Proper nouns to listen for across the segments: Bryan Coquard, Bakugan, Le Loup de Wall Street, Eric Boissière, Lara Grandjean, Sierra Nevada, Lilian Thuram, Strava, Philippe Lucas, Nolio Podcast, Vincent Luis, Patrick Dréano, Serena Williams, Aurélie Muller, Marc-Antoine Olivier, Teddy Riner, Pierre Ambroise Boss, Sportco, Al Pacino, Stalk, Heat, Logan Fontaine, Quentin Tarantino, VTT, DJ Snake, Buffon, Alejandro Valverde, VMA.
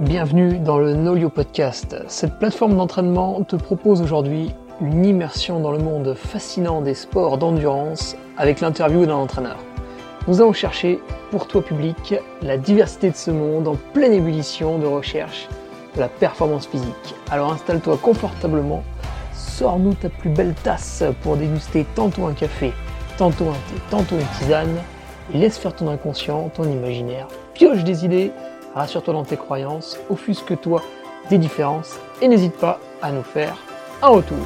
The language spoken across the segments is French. Bienvenue dans le Nolio Podcast. Cette plateforme d'entraînement te propose aujourd'hui une immersion dans le monde fascinant des sports d'endurance avec l'interview d'un entraîneur. Nous allons chercher, pour toi public, la diversité de ce monde en pleine ébullition de recherche de la performance physique. Alors installe-toi confortablement, sors-nous ta plus belle tasse pour déguster tantôt un café, tantôt un thé, tantôt une tisane, et laisse faire ton inconscient, ton imaginaire, pioche des idées, rassure-toi dans tes croyances, offusque-toi des différences et n'hésite pas à nous faire un retour.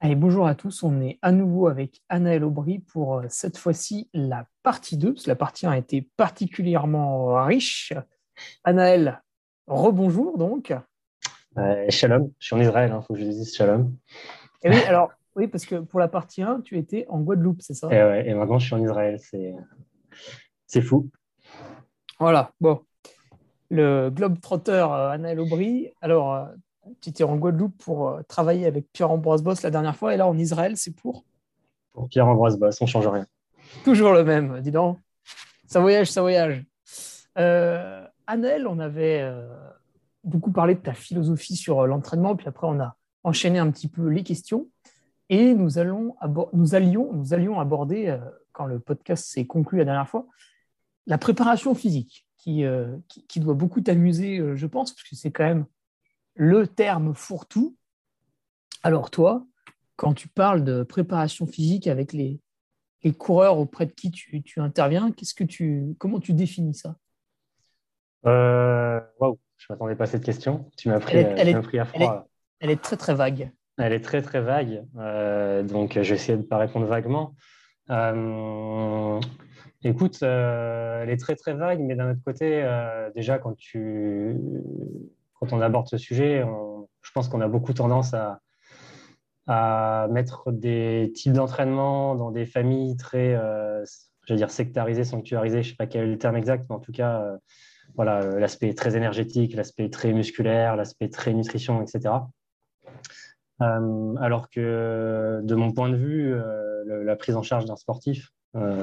Allez, bonjour à tous, on est à nouveau avec Anaël Aubry pour cette fois-ci la partie 2, parce que la partie 1 a été particulièrement riche. Anaël, rebonjour donc. Shalom, je suis en Israël, il faut que je dise shalom. Et oui, alors, oui, parce que pour la partie 1, tu étais en Guadeloupe, c'est ça ? Et maintenant je suis en Israël, c'est fou. Voilà, bon, le globetrotter Anaël Aubry, alors... Tu étais en Guadeloupe pour travailler avec Pierre Ambroise Boss la dernière fois, et là en Israël, c'est pour ? Pour Pierre Ambroise Boss, on ne change rien. Toujours le même, dis donc. Ça voyage, ça voyage. Anaël, on avait beaucoup parlé de ta philosophie sur l'entraînement, puis après on a enchaîné un petit peu les questions, et nous allions aborder, quand le podcast s'est conclu la dernière fois, la préparation physique, qui doit beaucoup t'amuser, je pense, parce que c'est quand même le terme fourre-tout. Alors toi, quand tu parles de préparation physique avec les coureurs auprès de qui tu interviens, comment tu définis ça ? Waouh, je ne m'attendais pas à cette question. Tu m'as pris, tu m'as pris à froid. Elle est très, très vague. Elle est très, très vague. Donc, je vais essayer de ne pas répondre vaguement. Écoute, elle est très, très vague, mais d'un autre côté, déjà, quand on aborde ce sujet, je pense qu'on a beaucoup tendance à mettre des types d'entraînement dans des familles très, sectarisées, sanctuarisées, je ne sais pas quel est le terme exact, mais en tout cas, voilà, l'aspect très énergétique, l'aspect très musculaire, l'aspect très nutrition, etc. Alors que, de mon point de vue, la prise en charge d'un sportif,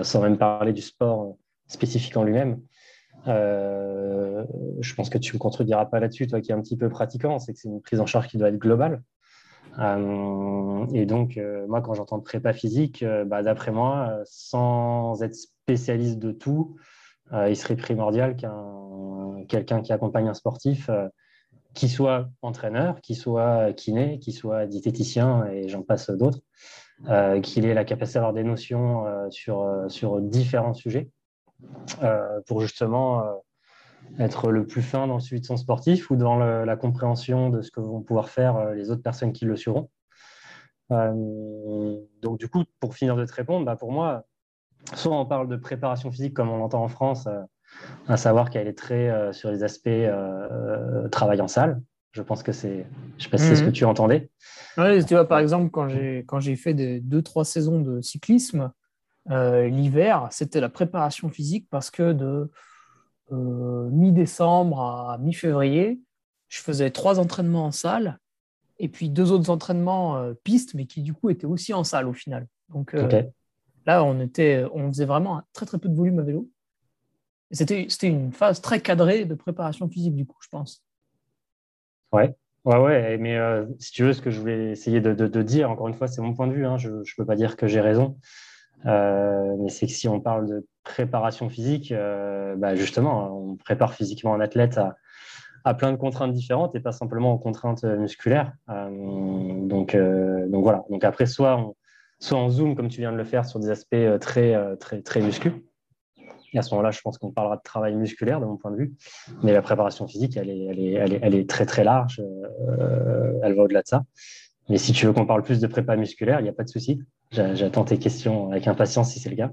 sans même parler du sport spécifique en lui-même, je pense que tu ne me contrediras pas là-dessus, toi qui es un petit peu pratiquant, c'est que c'est une prise en charge qui doit être globale. Et donc, moi, quand j'entends prépa physique, d'après moi, sans être spécialiste de tout, il serait primordial quelqu'un qui accompagne un sportif, qui soit entraîneur, qui soit kiné, qui soit diététicien, et j'en passe d'autres, qu'il ait la capacité d'avoir des notions sur différents sujets. Pour justement être le plus fin dans le suivi de son sportif ou dans la compréhension de ce que vont pouvoir faire les autres personnes qui le suivront. Donc du coup, pour finir de te répondre, pour moi, soit on parle de préparation physique comme on l'entend en France, à savoir qu'elle est très sur les aspects travail en salle. Je pense que c'est... Je ne sais pas si c'est ce que tu entendais. Ouais, tu vois, par exemple, quand j'ai fait 2-3 saisons de cyclisme, l'hiver, c'était la préparation physique parce que de mi-décembre à mi-février, je faisais 3 entraînements en salle et puis 2 autres entraînements piste, mais qui du coup étaient aussi en salle au final. Donc là, on faisait vraiment très très peu de volume à vélo. Et c'était une phase très cadrée de préparation physique du coup, je pense. Ouais, mais si tu veux, ce que je voulais essayer de dire, encore une fois, c'est mon point de vue, hein, je ne peux pas dire que j'ai raison. Mais c'est que si on parle de préparation physique, justement, on prépare physiquement un athlète à plein de contraintes différentes et pas simplement aux contraintes musculaires. Donc voilà. Donc après, soit on zoom comme tu viens de le faire sur des aspects très très très muscu. Et à ce moment-là, je pense qu'on parlera de travail musculaire de mon point de vue. Mais la préparation physique, elle est très très large. Elle va au-delà de ça. Mais si tu veux qu'on parle plus de prépa musculaire, il n'y a pas de souci. J'attends tes questions avec impatience si c'est le cas.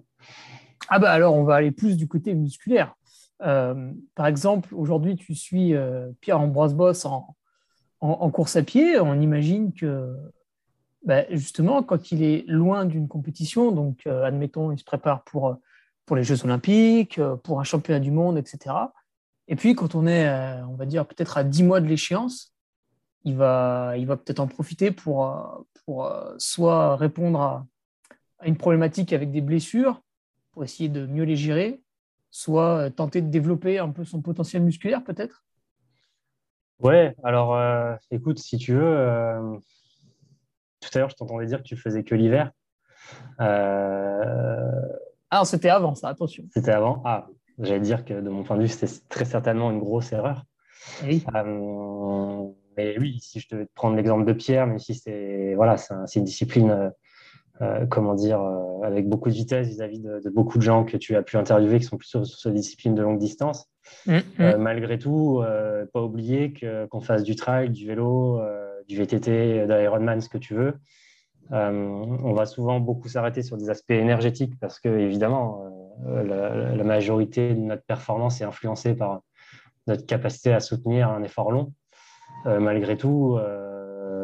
Ah alors on va aller plus du côté musculaire. Par exemple, aujourd'hui, tu suis Pierre Ambroise Boss en course à pied. On imagine que justement, quand il est loin d'une compétition, donc admettons, il se prépare pour les Jeux Olympiques, pour un championnat du monde, etc. Et puis, quand on est, on va dire, peut-être à 10 mois de l'échéance, il va peut-être en profiter pour soit répondre à une problématique avec des blessures pour essayer de mieux les gérer, soit tenter de développer un peu son potentiel musculaire peut-être? Ouais, alors écoute, si tu veux, tout à l'heure je t'entendais dire que tu faisais que l'hiver. Ah, c'était avant ça, attention. C'était avant, ah, j'allais dire que de mon point de vue, c'était très certainement une grosse erreur. Oui. Mais oui, si je devais te prendre l'exemple de Pierre, même si c'est, voilà, c'est une discipline, comment dire, avec beaucoup de vitesse vis-à-vis de beaucoup de gens que tu as pu interviewer qui sont plus sur cette discipline de longue distance. Mm-hmm. Malgré tout, pas oublier qu'on fasse du trail, du vélo, du VTT, de l'Ironman, ce que tu veux. On va souvent beaucoup s'arrêter sur des aspects énergétiques parce que, évidemment, la majorité de notre performance est influencée par notre capacité à soutenir un effort long. Malgré tout,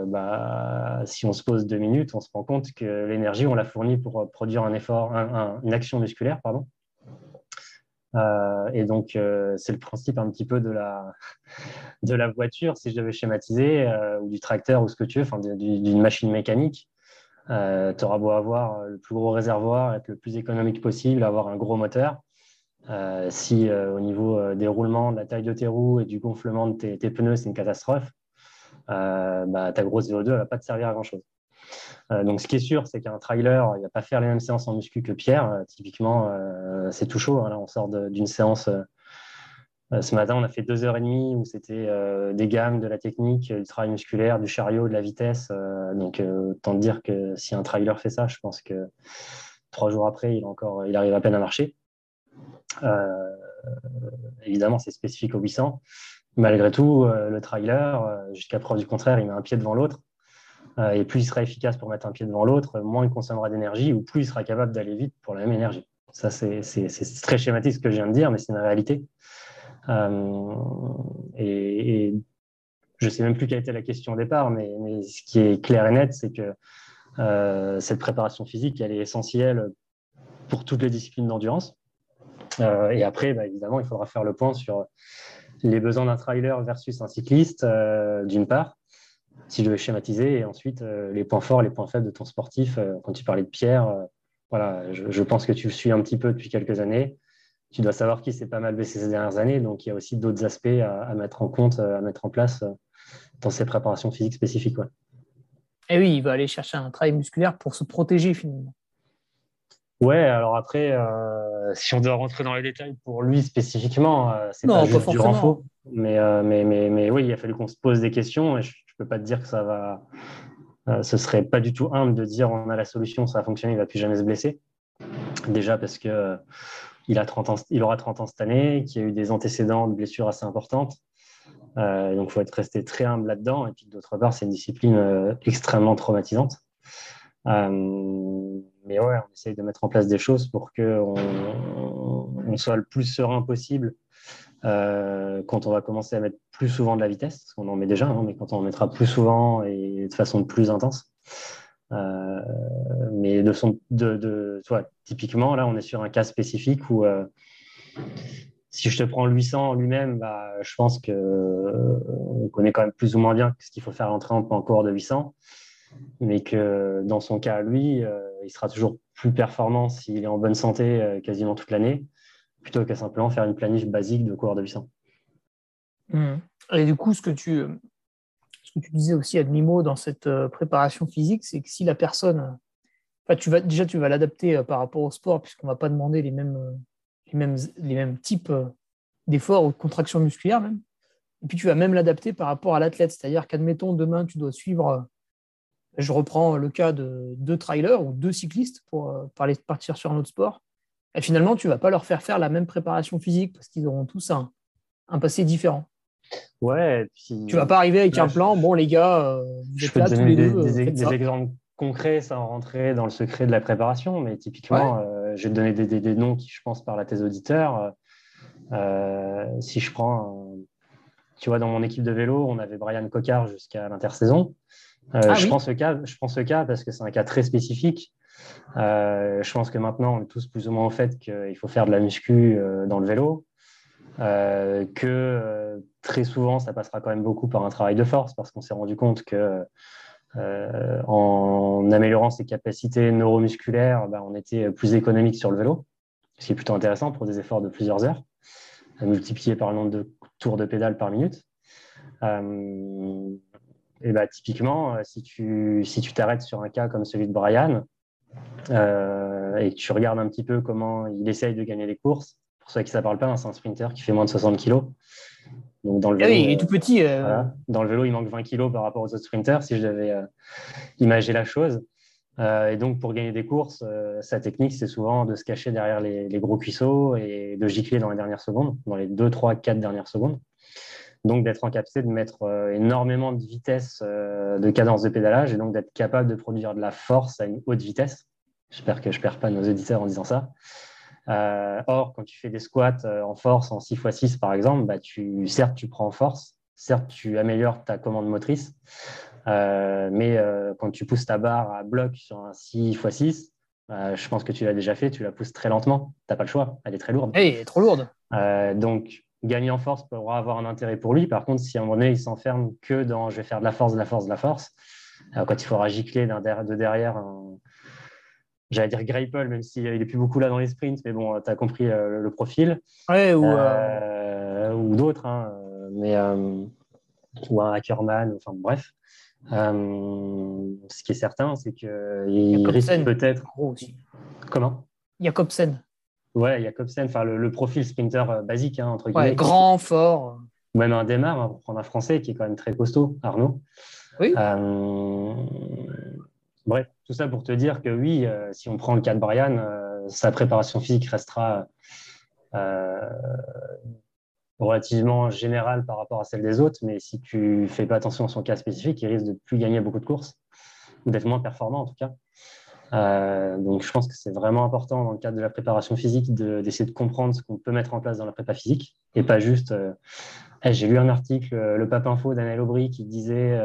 bah, si on se pose 2 minutes, on se rend compte que l'énergie, on la fournit pour produire un effort, une action musculaire, pardon. Et donc, c'est le principe un petit peu de la voiture, si je devais schématiser, ou du tracteur ou ce que tu veux, enfin, d'une machine mécanique. Tu auras beau avoir le plus gros réservoir, être le plus économique possible, avoir un gros moteur. Si au niveau des roulements, de la taille de tes roues et du gonflement de tes pneus, c'est une catastrophe, bah, ta grosse VO2 elle va pas te servir à grand-chose. Donc, ce qui est sûr, c'est qu'un trailer, il ne va pas faire les mêmes séances en muscu que Pierre. Typiquement, c'est tout chaud. Hein. Là, on sort d'une séance. Ce matin, on a fait 2h30 où c'était des gammes, de la technique, du travail musculaire, du chariot, de la vitesse. Donc, autant dire que si un trailer fait ça, je pense que 3 jours après, il arrive à peine à marcher. Évidemment, c'est spécifique aux 800. Malgré tout, le trailer, jusqu'à preuve du contraire, il met un pied devant l'autre. Et plus il sera efficace pour mettre un pied devant l'autre, moins il consommera d'énergie ou plus il sera capable d'aller vite pour la même énergie. Ça, c'est très schématique ce que je viens de dire, mais c'est une réalité. Et je ne sais même plus quelle était la question au départ, mais ce qui est clair et net, c'est que cette préparation physique, elle est essentielle pour toutes les disciplines d'endurance. Et après, bah, évidemment, il faudra faire le point sur les besoins d'un trailer versus un cycliste, d'une part, si je vais schématiser, et ensuite les points forts, les points faibles de ton sportif. Quand tu parlais de Pierre, voilà, je pense que tu le suis un petit peu depuis quelques années. Tu dois savoir qu'il s'est pas mal baissé ces dernières années, donc il y a aussi d'autres aspects à mettre en compte, à mettre en place dans ces préparations physiques spécifiques. Ouais. Et oui, il va aller chercher un travail musculaire pour se protéger finalement. Ouais, alors après, si on doit rentrer dans les détails pour lui spécifiquement, c'est non, pas juste du renfort, mais oui, il a fallu qu'on se pose des questions et je peux pas te dire que ça va. Ce serait pas du tout humble de dire on a la solution, ça va fonctionner, il va plus jamais se blesser. Déjà parce que il aura 30 ans cette année, qu'il y a eu des antécédents de blessures assez importantes. Donc, il faut rester très humble là-dedans. Et puis, d'autre part, c'est une discipline extrêmement traumatisante. Mais ouais, on essaye de mettre en place des choses pour qu'on soit le plus serein possible quand on va commencer à mettre plus souvent de la vitesse, parce qu'on en met déjà, hein, mais quand on en mettra plus souvent et de façon plus intense. Mais toi, typiquement, là, on est sur un cas spécifique où si je te prends le 800 lui-même, bah, je pense qu'on connaît quand même plus ou moins bien ce qu'il faut faire à l'entrée en cours de 800. Mais que dans son cas, lui, il sera toujours plus performant s'il est en bonne santé quasiment toute l'année, plutôt qu'à simplement faire une planif basique de coureur de 800. Mmh. Et du coup, ce que tu disais aussi à demi-mot dans cette préparation physique, c'est que si la personne... Enfin, tu vas l'adapter par rapport au sport, puisqu'on ne va pas demander les mêmes types d'efforts ou de contractions musculaires même. Et puis, tu vas même l'adapter par rapport à l'athlète. C'est-à-dire qu'admettons, demain, tu dois suivre... Je reprends le cas de 2 trailers ou 2 cyclistes pour partir sur un autre sport. Et finalement, tu ne vas pas leur faire la même préparation physique parce qu'ils auront tous un passé différent. Ouais. Puis, tu ne vas pas arriver avec un plan. Bon, les gars, vous êtes là tous les deux. Des exemples concrets sans rentrer dans le secret de la préparation. Mais typiquement, ouais. Je vais te donner des noms qui, je pense, parlent à tes auditeurs. Si je prends, tu vois, dans mon équipe de vélo, on avait Bryan Coquard jusqu'à l'intersaison. Je prends ce cas parce que c'est un cas très spécifique. Je pense que maintenant, on est tous plus ou moins au fait qu'il faut faire de la muscu dans le vélo, que très souvent, ça passera quand même beaucoup par un travail de force parce qu'on s'est rendu compte que En améliorant ses capacités neuromusculaires, on était plus économique sur le vélo, ce qui est plutôt intéressant pour des efforts de plusieurs heures, multiplié par le nombre de tours de pédale par minute. Typiquement, si tu t'arrêtes sur un cas comme celui de Bryan et que tu regardes un petit peu comment il essaye de gagner les courses, pour ceux à qui ça ne parle pas, c'est un sprinter qui fait moins de 60 kg. Donc dans le vélo, il est tout petit. Voilà. Dans le vélo, il manque 20 kg par rapport aux autres sprinters, si j'avais imagé la chose. Et donc, pour gagner des courses, sa technique, c'est souvent de se cacher derrière les gros cuisseaux et de gicler dans les dernières secondes, dans les 2, 3, 4 dernières secondes. Donc, d'être en capacité de mettre énormément de vitesse, de cadence de pédalage, et donc d'être capable de produire de la force à une haute vitesse. J'espère que je ne perds pas nos auditeurs en disant ça. Or, quand tu fais des squats en force, en 6x6 par exemple, certes tu prends en force, certes tu améliores ta commande motrice, mais quand tu pousses ta barre à bloc sur un 6x6, je pense que tu l'as déjà fait, tu la pousses très lentement, tu n'as pas le choix, elle est très lourde. Elle est trop lourde. Donc, gagner en force pourra avoir un intérêt pour lui. Par contre, si à un moment donné, il s'enferme que dans « je vais faire de la force, de la force, de la force », quand il faudra gicler de derrière un… J'allais dire Greipel, même s'il n'est plus beaucoup là dans les sprints, mais bon, tu as compris le profil. Ouais, ou d'autres, ou un Ackerman, enfin bref. Ce qui est certain, c'est qu'il risque peut-être… Comment ? Jakobsen. Ouais, Jakobsen, enfin le profil sprinter basique, entre guillemets. Ouais, grand, fort. Ou même un Démare, pour prendre un Français qui est quand même très costaud, Arnaud. Oui. Bref, tout ça pour te dire que oui, si on prend le cas de Bryan, sa préparation physique restera relativement générale par rapport à celle des autres, mais si tu ne fais pas attention à son cas spécifique, il risque de ne plus gagner beaucoup de courses, ou d'être moins performant en tout cas. Donc je pense que c'est vraiment important dans le cadre de la préparation physique d'essayer de comprendre ce qu'on peut mettre en place dans la prépa physique, et pas juste… j'ai lu un article, Le Pap Info d'Anaël Aubry, qui disait…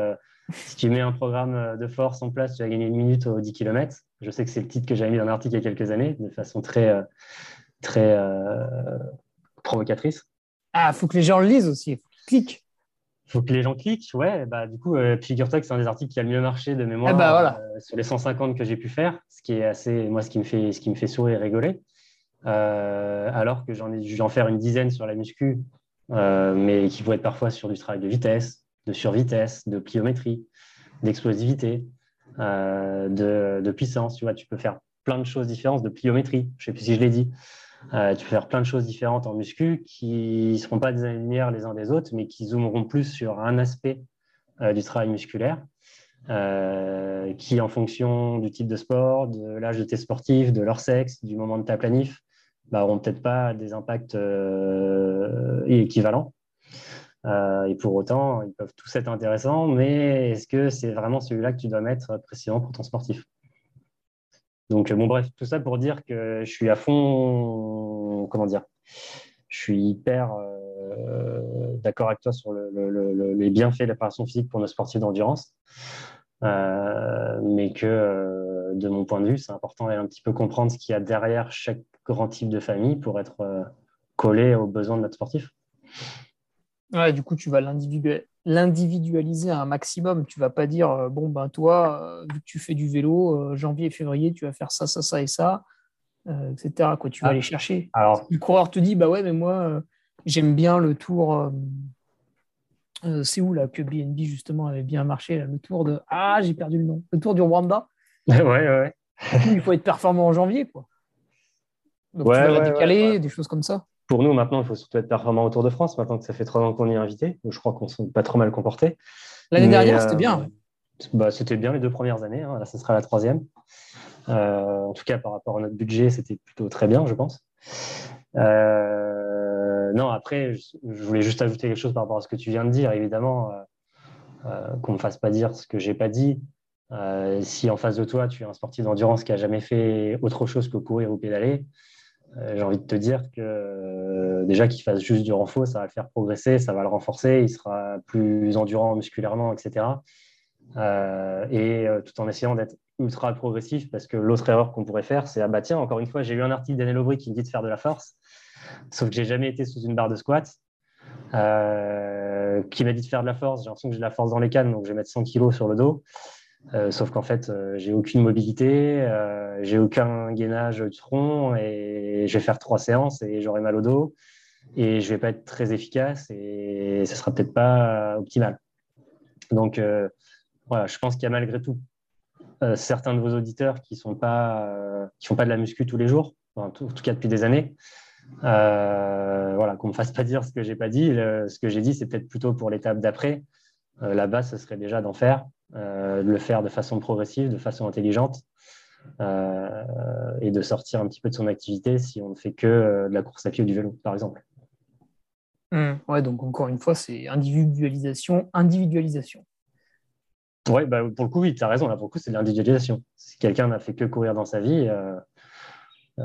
si tu mets un programme de force en place, tu vas gagner 1 minute aux 10 km. Je sais que c'est le titre que j'avais mis dans un article il y a quelques années, de façon très provocatrice. Ah, il faut que les gens le lisent aussi, il faut qu'ils cliquent. Il faut que les gens cliquent, ouais. Du coup, figure-toi que c'est un des articles qui a le mieux marché de mémoire voilà. Sur les 150 que j'ai pu faire, ce qui est ce qui me fait sourire et rigoler. Alors que j'en ai dû en faire une dizaine sur la muscu, mais qui vont être parfois sur du travail de vitesse, de survitesse, de pliométrie, d'explosivité, de puissance. Tu vois, tu peux faire plein de choses différentes, de pliométrie, je ne sais plus si je l'ai dit. Tu peux faire plein de choses différentes en muscu qui ne seront pas des années-lumière les uns des autres, mais qui zoomeront plus sur un aspect du travail musculaire qui, en fonction du type de sport, de l'âge de tes sportifs, de leur sexe, du moment de ta planif, auront peut-être pas des impacts équivalents. Et pour autant, ils peuvent tous être intéressants, mais est-ce que c'est vraiment celui-là que tu dois mettre précisément pour ton sportif ? Donc, bref, tout ça pour dire que je suis à fond, je suis hyper d'accord avec toi sur les bienfaits de la préparation physique pour nos sportifs d'endurance, mais que de mon point de vue, c'est important d'aller un petit peu comprendre ce qu'il y a derrière chaque grand type de famille pour être collé aux besoins de notre sportif. Ouais, du coup, tu vas l'individualiser un maximum. Tu ne vas pas dire, toi, vu que tu fais du vélo, janvier et février, tu vas faire ça, ça, ça et ça, etc. Quoi, tu vas aller chercher. Alors, le coureur te dit, mais moi, j'aime bien le tour. C'est où, là, que B&B, justement, avait bien marché là, le tour de… Ah, j'ai perdu le nom. Le tour du Rwanda. Ouais. Du coup, il faut être performant en janvier, quoi. Donc, tu vas décaler, des choses comme ça. Pour nous, maintenant, il faut surtout être performant au Tour de France, maintenant que ça fait 3 ans qu'on y est invité. Je crois qu'on ne s'est pas trop mal comporté. L'année dernière, c'était bien. C'était bien les 2 premières années. Là, ce sera la 3e. En tout cas, par rapport à notre budget, c'était plutôt très bien, je pense. Non, après, je voulais juste ajouter quelque chose par rapport à ce que tu viens de dire. Évidemment, qu'on ne me fasse pas dire ce que je n'ai pas dit. Si en face de toi, tu es un sportif d'endurance qui n'a jamais fait autre chose que courir ou pédaler, j'ai envie de te dire que déjà qu'il fasse juste du renfort, ça va le faire progresser, ça va le renforcer, il sera plus endurant musculairement, etc. Tout en essayant d'être ultra progressif, parce que l'autre erreur qu'on pourrait faire, c'est encore une fois, j'ai lu un article d'Anaël Aubry qui me dit de faire de la force, sauf que j'ai jamais été sous une barre de squat, qui m'a dit de faire de la force, j'ai l'impression que j'ai de la force dans les cannes, donc je vais mettre 100 kg sur le dos. Sauf qu'en fait, j'ai aucune mobilité, j'ai aucun gainage du tronc et je vais faire 3 séances et j'aurai mal au dos et je ne vais pas être très efficace et ce ne sera peut-être pas optimal. Donc, voilà, je pense qu'il y a malgré tout certains de vos auditeurs qui ne font pas de la muscu tous les jours, en tout cas depuis des années. Voilà, qu'on ne me fasse pas dire ce que je n'ai pas dit. Ce que j'ai dit, c'est peut-être plutôt pour l'étape d'après. Là-bas, ce serait déjà d'en faire. De le faire de façon progressive, de façon intelligente et de sortir un petit peu de son activité si on ne fait que de la course à pied ou du vélo, par exemple. Ouais, donc encore une fois, c'est individualisation. Ouais, bah, pour le coup, oui, tu as raison. Là, pour le coup, c'est de l'individualisation. Si quelqu'un n'a fait que courir dans sa vie, ce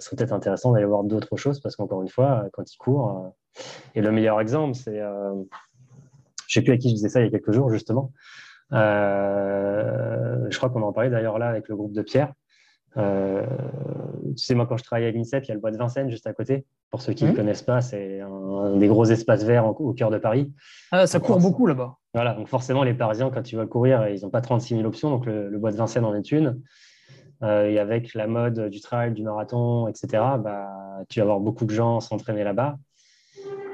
serait peut-être intéressant d'aller voir d'autres choses parce qu'encore une fois, quand il court, et le meilleur exemple, c'est... je ne sais plus à qui je disais ça il y a quelques jours, justement. Je crois qu'on en parlait d'ailleurs là avec le groupe de Pierre. Tu sais, moi, quand je travaillais à l'INSEP, il y a le bois de Vincennes juste à côté. Pour ceux qui ne connaissent pas, c'est un des gros espaces verts au cœur de Paris. Ah, ça court beaucoup là-bas. Voilà, donc forcément, les Parisiens, quand ils veulent courir, ils n'ont pas 36 000 options. Donc, le bois de Vincennes en est une. Et avec la mode du trail, du marathon, etc., bah, tu vas voir beaucoup de gens s'entraîner là-bas.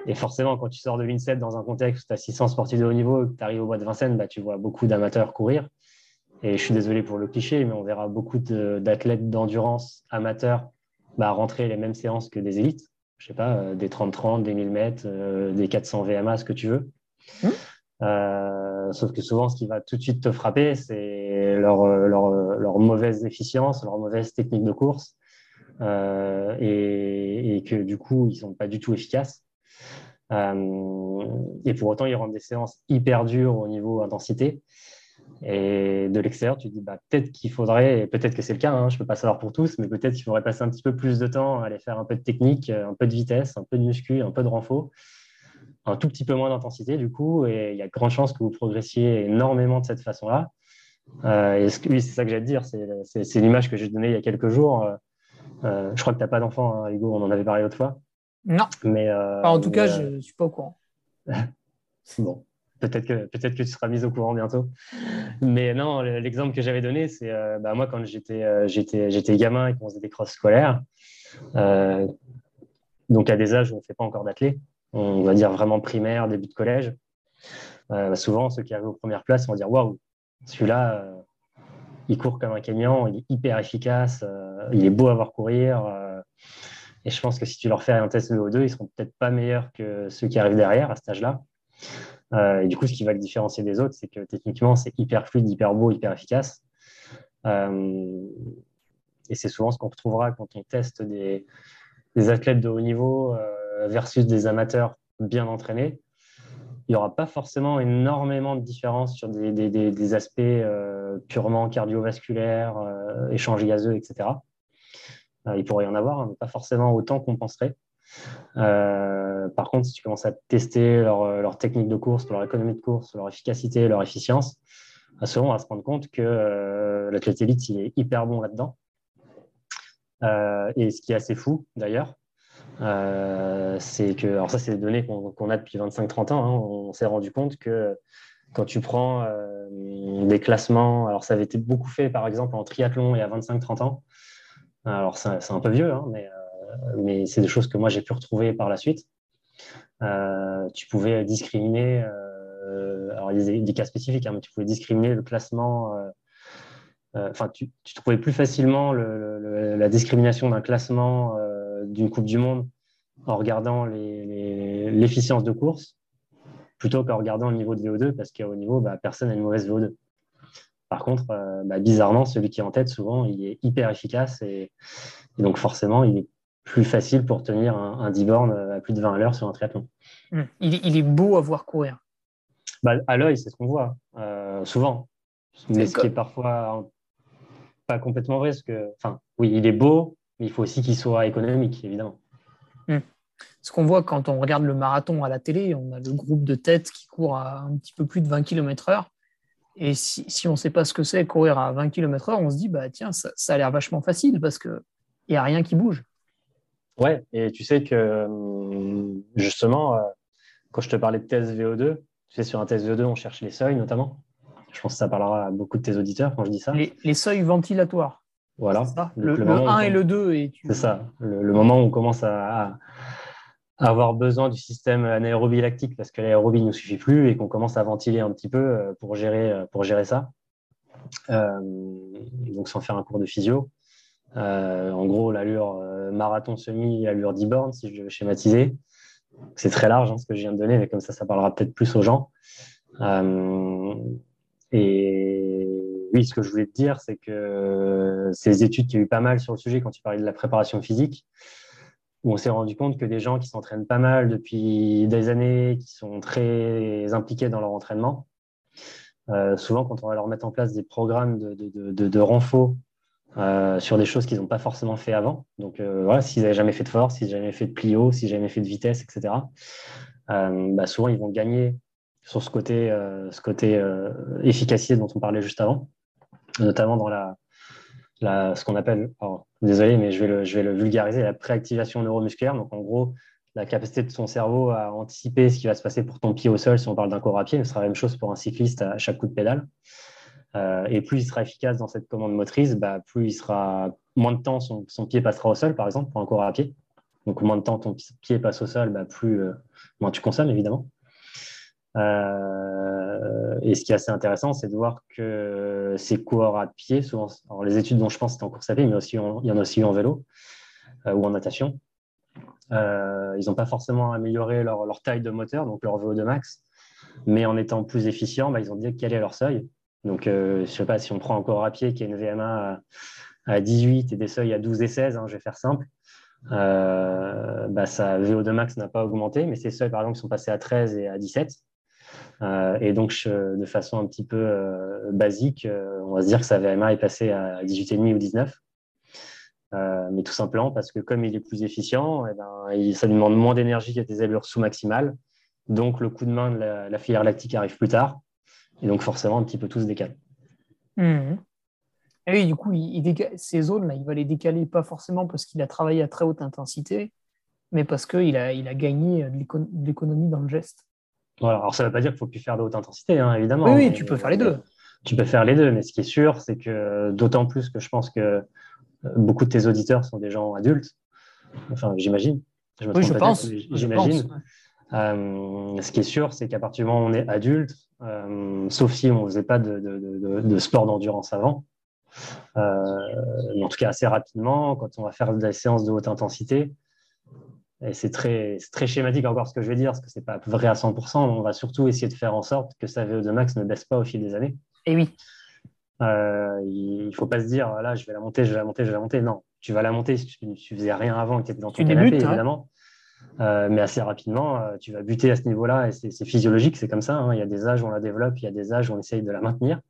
Et forcément, quand tu sors de l'INSEP dans un contexte où tu as 600 sportifs de haut niveau et que tu arrives au bois de Vincennes, bah, tu vois beaucoup d'amateurs courir. Et je suis désolé pour le cliché, mais on verra beaucoup d'athlètes d'endurance amateurs rentrer les mêmes séances que des élites. Je ne sais pas, des 30-30, des 1000 mètres, des 400 VMA, ce que tu veux. Sauf que souvent, ce qui va tout de suite te frapper, c'est leur mauvaise efficience, leur mauvaise technique de course. Et que du coup, ils ne sont pas du tout efficaces. Et pour autant, ils rendent des séances hyper dures au niveau intensité. Et de l'extérieur, tu te dis peut-être qu'il faudrait, et peut-être que c'est le cas, je ne peux pas savoir pour tous, mais peut-être qu'il faudrait passer un petit peu plus de temps à aller faire un peu de technique, un peu de vitesse, un peu de muscu, un peu de renfo, un tout petit peu moins d'intensité du coup. Et il y a grande chance que vous progressiez énormément de cette façon-là. Oui, c'est ça que j'allais te dire, c'est l'image que j'ai donnée il y a quelques jours. Je crois que tu n'as pas d'enfant, Hugo, on en avait parlé l'autre fois. Non, mais en tout cas, je ne suis pas au courant. Bon, peut-être que tu seras mise au courant bientôt. Mais non, l'exemple que j'avais donné, c'est moi, quand j'étais gamin et qu'on faisait des crosses scolaires, donc à des âges où on ne fait pas encore d'athlé, on va dire vraiment primaire, début de collège, souvent, ceux qui arrivent aux premières places vont dire « Waouh, celui-là, il court comme un camion, il est hyper efficace, il est beau à voir courir. » Et je pense que si tu leur fais un test de VO2, ils ne seront peut-être pas meilleurs que ceux qui arrivent derrière à cet âge-là. Et du coup, ce qui va le différencier des autres, c'est que techniquement, c'est hyper fluide, hyper beau, hyper efficace. Et c'est souvent ce qu'on retrouvera quand on teste des athlètes de haut niveau versus des amateurs bien entraînés. Il n'y aura pas forcément énormément de différence sur des aspects purement cardiovasculaires, échanges gazeux, etc. Il pourrait y en avoir, mais pas forcément autant qu'on penserait. Par contre, si tu commences à tester leur technique de course, leur économie de course, leur efficacité, leur efficience, souvent on va se rendre compte que l'athlète élite, il est hyper bon là-dedans. Et ce qui est assez fou, d'ailleurs, c'est que... Alors ça, c'est des données qu'on a depuis 25-30 ans. On s'est rendu compte que quand tu prends des classements... Alors ça avait été beaucoup fait, par exemple, en triathlon il y a 25-30 ans. Alors, c'est un peu vieux, mais c'est des choses que moi, j'ai pu retrouver par la suite. Tu pouvais discriminer, alors il y a des cas spécifiques, mais tu pouvais discriminer le classement, tu trouvais plus facilement la discrimination d'un classement d'une Coupe du Monde en regardant l'efficience de course plutôt qu'en regardant le niveau de VO2 parce qu'au niveau, personne n'a une mauvaise VO2. Par contre, bizarrement, celui qui est en tête, souvent, il est hyper efficace et donc forcément, il est plus facile pour tenir un 10 bornes à plus de 20 à l'heure sur un triathlon. Il est beau à voir courir. À l'œil, c'est ce qu'on voit, souvent. Mais ce qui est parfois pas complètement vrai, parce que, oui, il est beau, mais il faut aussi qu'il soit économique, évidemment. Ce qu'on voit quand on regarde le marathon à la télé, on a le groupe de tête qui court à un petit peu plus de 20 km/h. Et si on ne sait pas ce que c'est courir à 20 km/h, on se dit, tiens, ça a l'air vachement facile parce qu'il n'y a rien qui bouge. Ouais, et tu sais que justement, quand je te parlais de test VO2, tu sais, sur un test VO2, on cherche les seuils notamment. Je pense que ça parlera à beaucoup de tes auditeurs quand je dis ça. Les seuils ventilatoires. Voilà. Le 1 et le 2. C'est ça. Le moment où on commence à avoir besoin du système anaérobie lactique parce que l'aérobie ne nous suffit plus et qu'on commence à ventiler un petit peu pour gérer ça. Donc, sans faire un cours de physio. En gros, l'allure marathon semi, allure d'e-borne, si je devais schématiser. C'est très large ce que je viens de donner, mais comme ça, ça parlera peut-être plus aux gens. Et oui, ce que je voulais te dire, c'est que ces études qu'il y a eu pas mal sur le sujet quand tu parlais de la préparation physique, où on s'est rendu compte que des gens qui s'entraînent pas mal depuis des années, qui sont très impliqués dans leur entraînement, souvent quand on va leur mettre en place des programmes de renfo sur des choses qu'ils n'ont pas forcément fait avant, donc voilà, s'ils n'avaient jamais fait de force, s'ils n'avaient jamais fait de plio, s'ils n'avaient jamais fait de vitesse, etc., souvent ils vont gagner sur ce côté efficacité dont on parlait juste avant, notamment dans ce qu'on appelle, désolé, mais je vais le vulgariser, la préactivation neuromusculaire. Donc, en gros, la capacité de son cerveau à anticiper ce qui va se passer pour ton pied au sol, si on parle d'un corps à pied, ce sera la même chose pour un cycliste à chaque coup de pédale. Et plus il sera efficace dans cette commande motrice, plus il sera moins de temps, son pied passera au sol, par exemple, pour un corps à pied. Donc, moins de temps ton pied passe au sol, moins tu consommes, évidemment. Et ce qui est assez intéressant, c'est de voir que ces coureurs à pied, souvent, alors les études dont je pense c'était en course à pied, mais aussi il y en a aussi eu en vélo ou en natation, ils n'ont pas forcément amélioré leur taille de moteur, donc leur VO2 max, mais en étant plus efficients, ils ont dit quel est leur seuil. Donc, je ne sais pas, si on prend un coureur à pied qui a une VMA à 18 et des seuils à 12 et 16, je vais faire simple, sa VO2 max n'a pas augmenté, mais ces seuils, par exemple, sont passés à 13 et à 17. Et donc, de façon un petit peu basique, on va se dire que sa VMA est passée à 18,5 ou 19. Mais tout simplement parce que comme il est plus efficient, ça demande moins d'énergie qu'à des allures sous-maximales. Donc, le coup de main de la filière lactique arrive plus tard. Et donc, forcément, un petit peu tout se décale. Mmh. Et oui, du coup, ces zones-là, il va les décaler pas forcément parce qu'il a travaillé à très haute intensité, mais parce qu'il a gagné de l'économie dans le geste. Voilà. Alors, ça ne veut pas dire qu'il ne faut plus faire de haute intensité, évidemment. Oui, tu peux faire les deux. Tu peux faire les deux, mais ce qui est sûr, c'est que d'autant plus que je pense que beaucoup de tes auditeurs sont des gens adultes. Enfin, j'imagine. Je pense. Ouais. Ce qui est sûr, c'est qu'à partir du moment où on est adulte, sauf si on ne faisait pas de sport d'endurance avant, mais en tout cas assez rapidement, quand on va faire des séances de haute intensité, et c'est très schématique encore ce que je vais dire, parce que ce n'est pas vrai à 100%, on va surtout essayer de faire en sorte que sa VO2 max ne baisse pas au fil des années. Et oui. Il ne faut pas se dire, là, je vais la monter. Non, tu vas la monter si tu ne faisais rien avant, que tu étais dans ton canapé, débutes, évidemment. Mais assez rapidement, tu vas buter à ce niveau-là, et c'est physiologique, c'est comme ça. Il y a des âges où on la développe, il y a des âges où on essaye de la maintenir.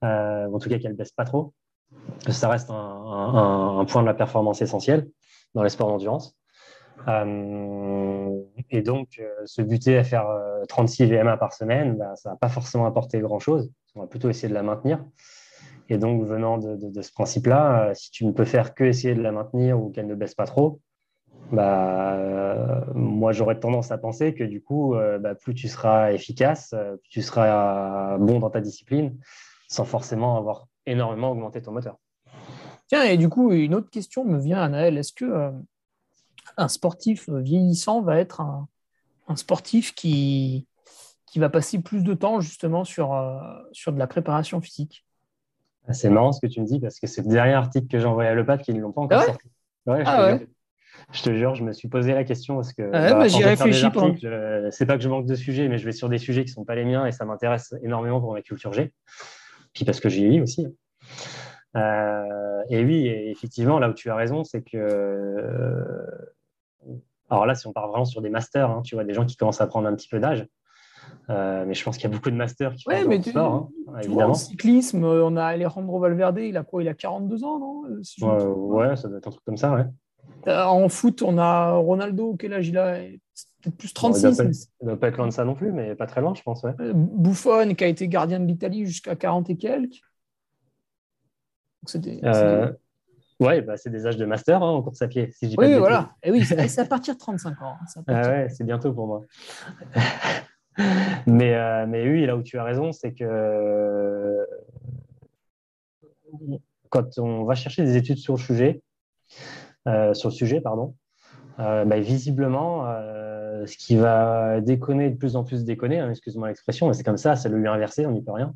En tout cas, qu'elle ne baisse pas trop. Ça reste un point de la performance essentiel dans les sports d'endurance. Et donc, se buter à faire 36 VMA par semaine, ça ne va pas forcément apporter grand-chose. On va plutôt essayer de la maintenir. Et donc, venant de ce principe-là, si tu ne peux faire que essayer de la maintenir ou qu'elle ne baisse pas trop, moi, j'aurais tendance à penser que du coup, plus tu seras efficace, plus tu seras bon dans ta discipline, sans forcément avoir énormément augmenté ton moteur. Tiens, et du coup, une autre question me vient, Anaël. Est-ce que un sportif vieillissant va être un sportif qui va passer plus de temps justement sur de la préparation physique? C'est marrant ce que tu me dis, parce que c'est le dernier article que j'ai envoyé à Le Pap qui ne l'ont pas encore sorti. Ouais, je te jure, je me suis posé la question parce que j'y réfléchis pas. C'est pas que je manque de sujets, mais je vais sur des sujets qui ne sont pas les miens et ça m'intéresse énormément pour ma culture G. Puis parce que j'y ai aussi. Et oui, effectivement, là où tu as raison, c'est que... Alors là, si on part vraiment sur des masters, tu vois, des gens qui commencent à prendre un petit peu d'âge. Mais je pense qu'il y a beaucoup de masters qui font du sport, évidemment. En cyclisme, on a Alejandro Valverde, il a 42 ans, non? Ça doit être un truc comme ça, ouais. En foot, on a Ronaldo, quel âge il a? Peut-être plus 36. Il ne doit pas être loin de ça non plus, mais pas très loin, je pense. Ouais. Buffon, qui a été gardien de l'Italie jusqu'à 40 et quelques. Donc, c'est des âges de master en course à pied, si je dis pas de bêtises. C'est à partir de 35 ans. C'est bientôt pour moi. Mais oui, là où tu as raison, c'est que quand on va chercher des études sur le sujet, visiblement, ce qui va de plus en plus déconner, hein, excuse-moi l'expression, mais c'est comme ça, c'est le lieu inversé, on n'y peut rien.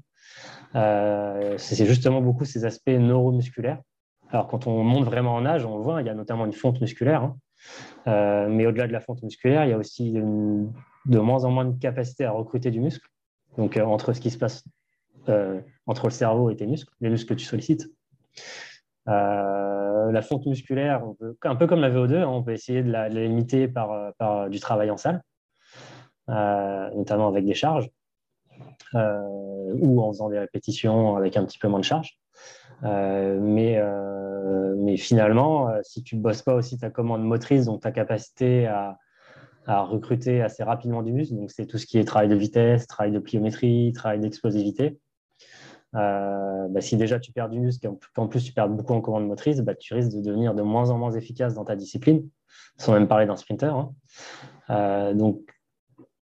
C'est justement beaucoup ces aspects neuromusculaires. Alors, quand on monte vraiment en âge, on le voit, il y a notamment une fonte musculaire. Hein. Mais au-delà de la fonte musculaire, il y a aussi de moins en moins de capacité à recruter du muscle. Donc, entre ce qui se passe entre le cerveau et tes muscles, les muscles que tu sollicites. La fonte musculaire, on peut, un peu comme la VO2, hein, on peut essayer de la limiter par du travail en salle, notamment avec des charges, ou en faisant des répétitions avec un petit peu moins de charge. Mais finalement, si tu ne bosses pas aussi ta commande motrice, donc ta capacité à recruter assez rapidement du muscle, donc c'est tout ce qui est travail de vitesse, travail de pliométrie, travail d'explosivité, si déjà tu perds du muscle, qu'en plus tu perds beaucoup en commande motrice, tu risques de devenir de moins en moins efficace dans ta discipline, sans même parler d'un sprinter, hein. Donc,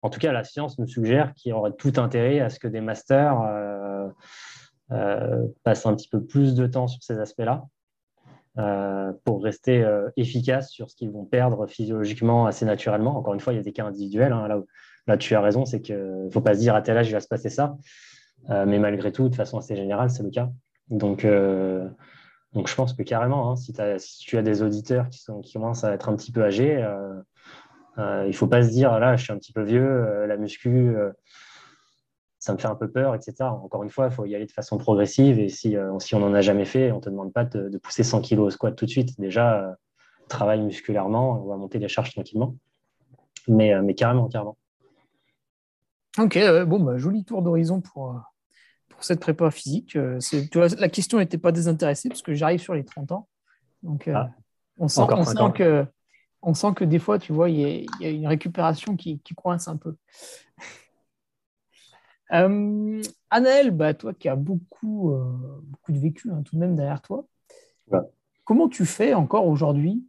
en tout cas, la science nous suggère qu'il y aurait tout intérêt à ce que des masters passent un petit peu plus de temps sur ces aspects-là pour rester efficaces sur ce qu'ils vont perdre physiologiquement assez naturellement. Encore une fois, il y a des cas individuels. Hein, là, tu as raison, c'est qu'il ne faut pas se dire « à tel âge, il va se passer ça ». Mais malgré tout, de façon assez générale, c'est le cas. Donc je pense que carrément, hein, si tu as des auditeurs qui commencent à être un petit peu âgés, il ne faut pas se dire, là, je suis un petit peu vieux, la muscu, ça me fait un peu peur, etc. Encore une fois, il faut y aller de façon progressive. Et si on n'en a jamais fait, on ne te demande pas de pousser 100 kg au squat tout de suite. Déjà, travaille musculairement, on va monter les charges tranquillement. Mais carrément. Ok, joli tour d'horizon pour cette prépa physique. La question n'était pas désintéressée parce que j'arrive sur les 30 ans. Donc, on sent que des fois, tu vois, il y a une récupération qui coince un peu. Anaël, toi qui as beaucoup de vécu hein, tout de même derrière toi, ouais. Comment tu fais encore aujourd'hui,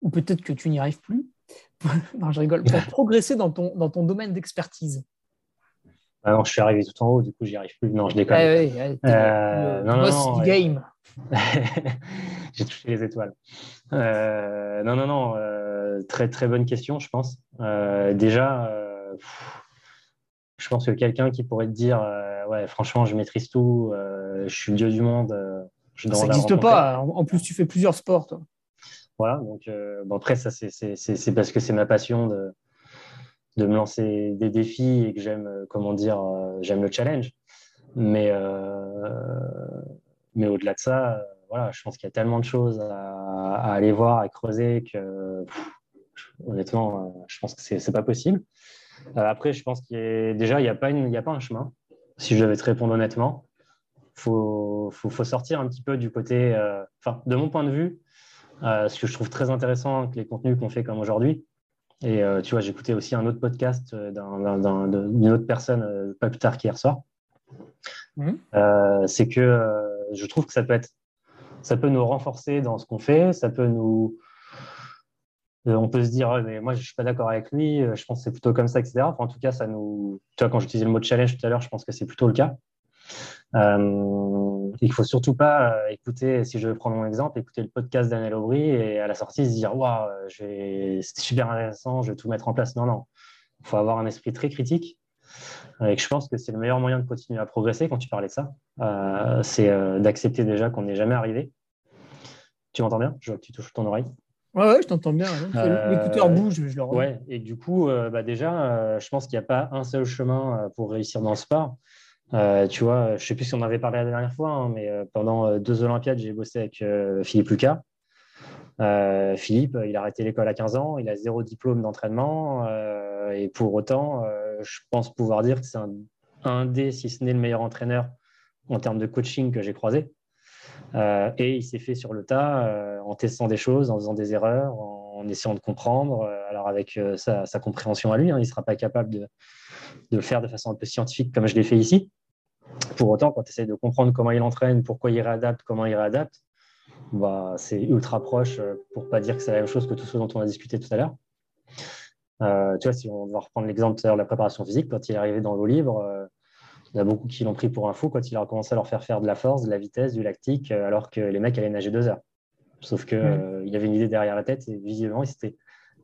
ou peut-être que tu n'y arrives plus, non, je rigole, pour progresser dans ton domaine d'expertise? Ah non, je suis arrivé tout en haut, du coup, j'y arrive plus. Non, je déconne. Game. J'ai touché les étoiles. Très très bonne question, je pense. Je pense que quelqu'un qui pourrait te dire ouais, franchement, je maîtrise tout, je suis le dieu du monde. Ça n'existe pas. En plus, tu fais plusieurs sports, toi. Voilà. Donc après, ça c'est parce que c'est ma passion de me lancer des défis et que j'aime le challenge. Mais au-delà de ça, voilà, je pense qu'il y a tellement de choses à aller voir, à creuser que honnêtement, je pense que c'est pas possible. Après, je pense qu'il n'y a pas un chemin. Si je devais te répondre honnêtement, faut sortir un petit peu du côté, de mon point de vue, ce que je trouve très intéressant avec les contenus qu'on fait comme aujourd'hui. Et tu vois, j'écoutais aussi un autre podcast d'une autre personne pas plus tard qu'hier soir. C'est que je trouve que ça peut nous renforcer dans ce qu'on fait, on peut se dire mais moi je suis pas d'accord avec lui, je pense que c'est plutôt comme ça, etc. En tout cas, tu vois, quand j'utilisais le mot challenge tout à l'heure, je pense que c'est plutôt le cas. Il faut surtout pas écouter, si je veux prendre mon exemple, écouter le podcast d'Anaël Aubry et à la sortie se dire waouh, c'était super intéressant, je vais tout mettre en place. Non, il faut avoir un esprit très critique. Et je pense que c'est le meilleur moyen de continuer à progresser, quand tu parlais de ça, c'est d'accepter déjà qu'on n'est jamais arrivé. Tu m'entends bien? Je vois que tu touches ton oreille. Ouais, je t'entends bien. Hein. L'écouteur bouge, mais je le rends. Ouais, et du coup, je pense qu'il n'y a pas un seul chemin pour réussir dans le sport. Tu vois, je ne sais plus si on en avait parlé la dernière fois, hein, mais pendant 2 Olympiades, j'ai bossé avec Philippe Lucas. Philippe, il a arrêté l'école à 15 ans, il a 0 diplôme d'entraînement et pour autant je pense pouvoir dire que c'est un des, si ce n'est le meilleur entraîneur en termes de coaching que j'ai croisé, et il s'est fait sur le tas en testant des choses, en faisant des erreurs, en essayant de comprendre. Alors avec sa compréhension à lui, hein, il ne sera pas capable de le faire de façon un peu scientifique comme je l'ai fait ici. Pour autant, quand tu essaies de comprendre comment il entraîne, pourquoi il réadapte, c'est ultra proche, pour ne pas dire que c'est la même chose que tout ce dont on a discuté tout à l'heure. Tu vois, si on va reprendre l'exemple de la préparation physique, quand il est arrivé dans l'eau libre, il y a beaucoup qui l'ont pris pour un fou quand il a commencé à leur faire de la force, de la vitesse, du lactique, alors que les mecs allaient nager 2 heures. Sauf qu'il avait une idée derrière la tête et visiblement, il s'était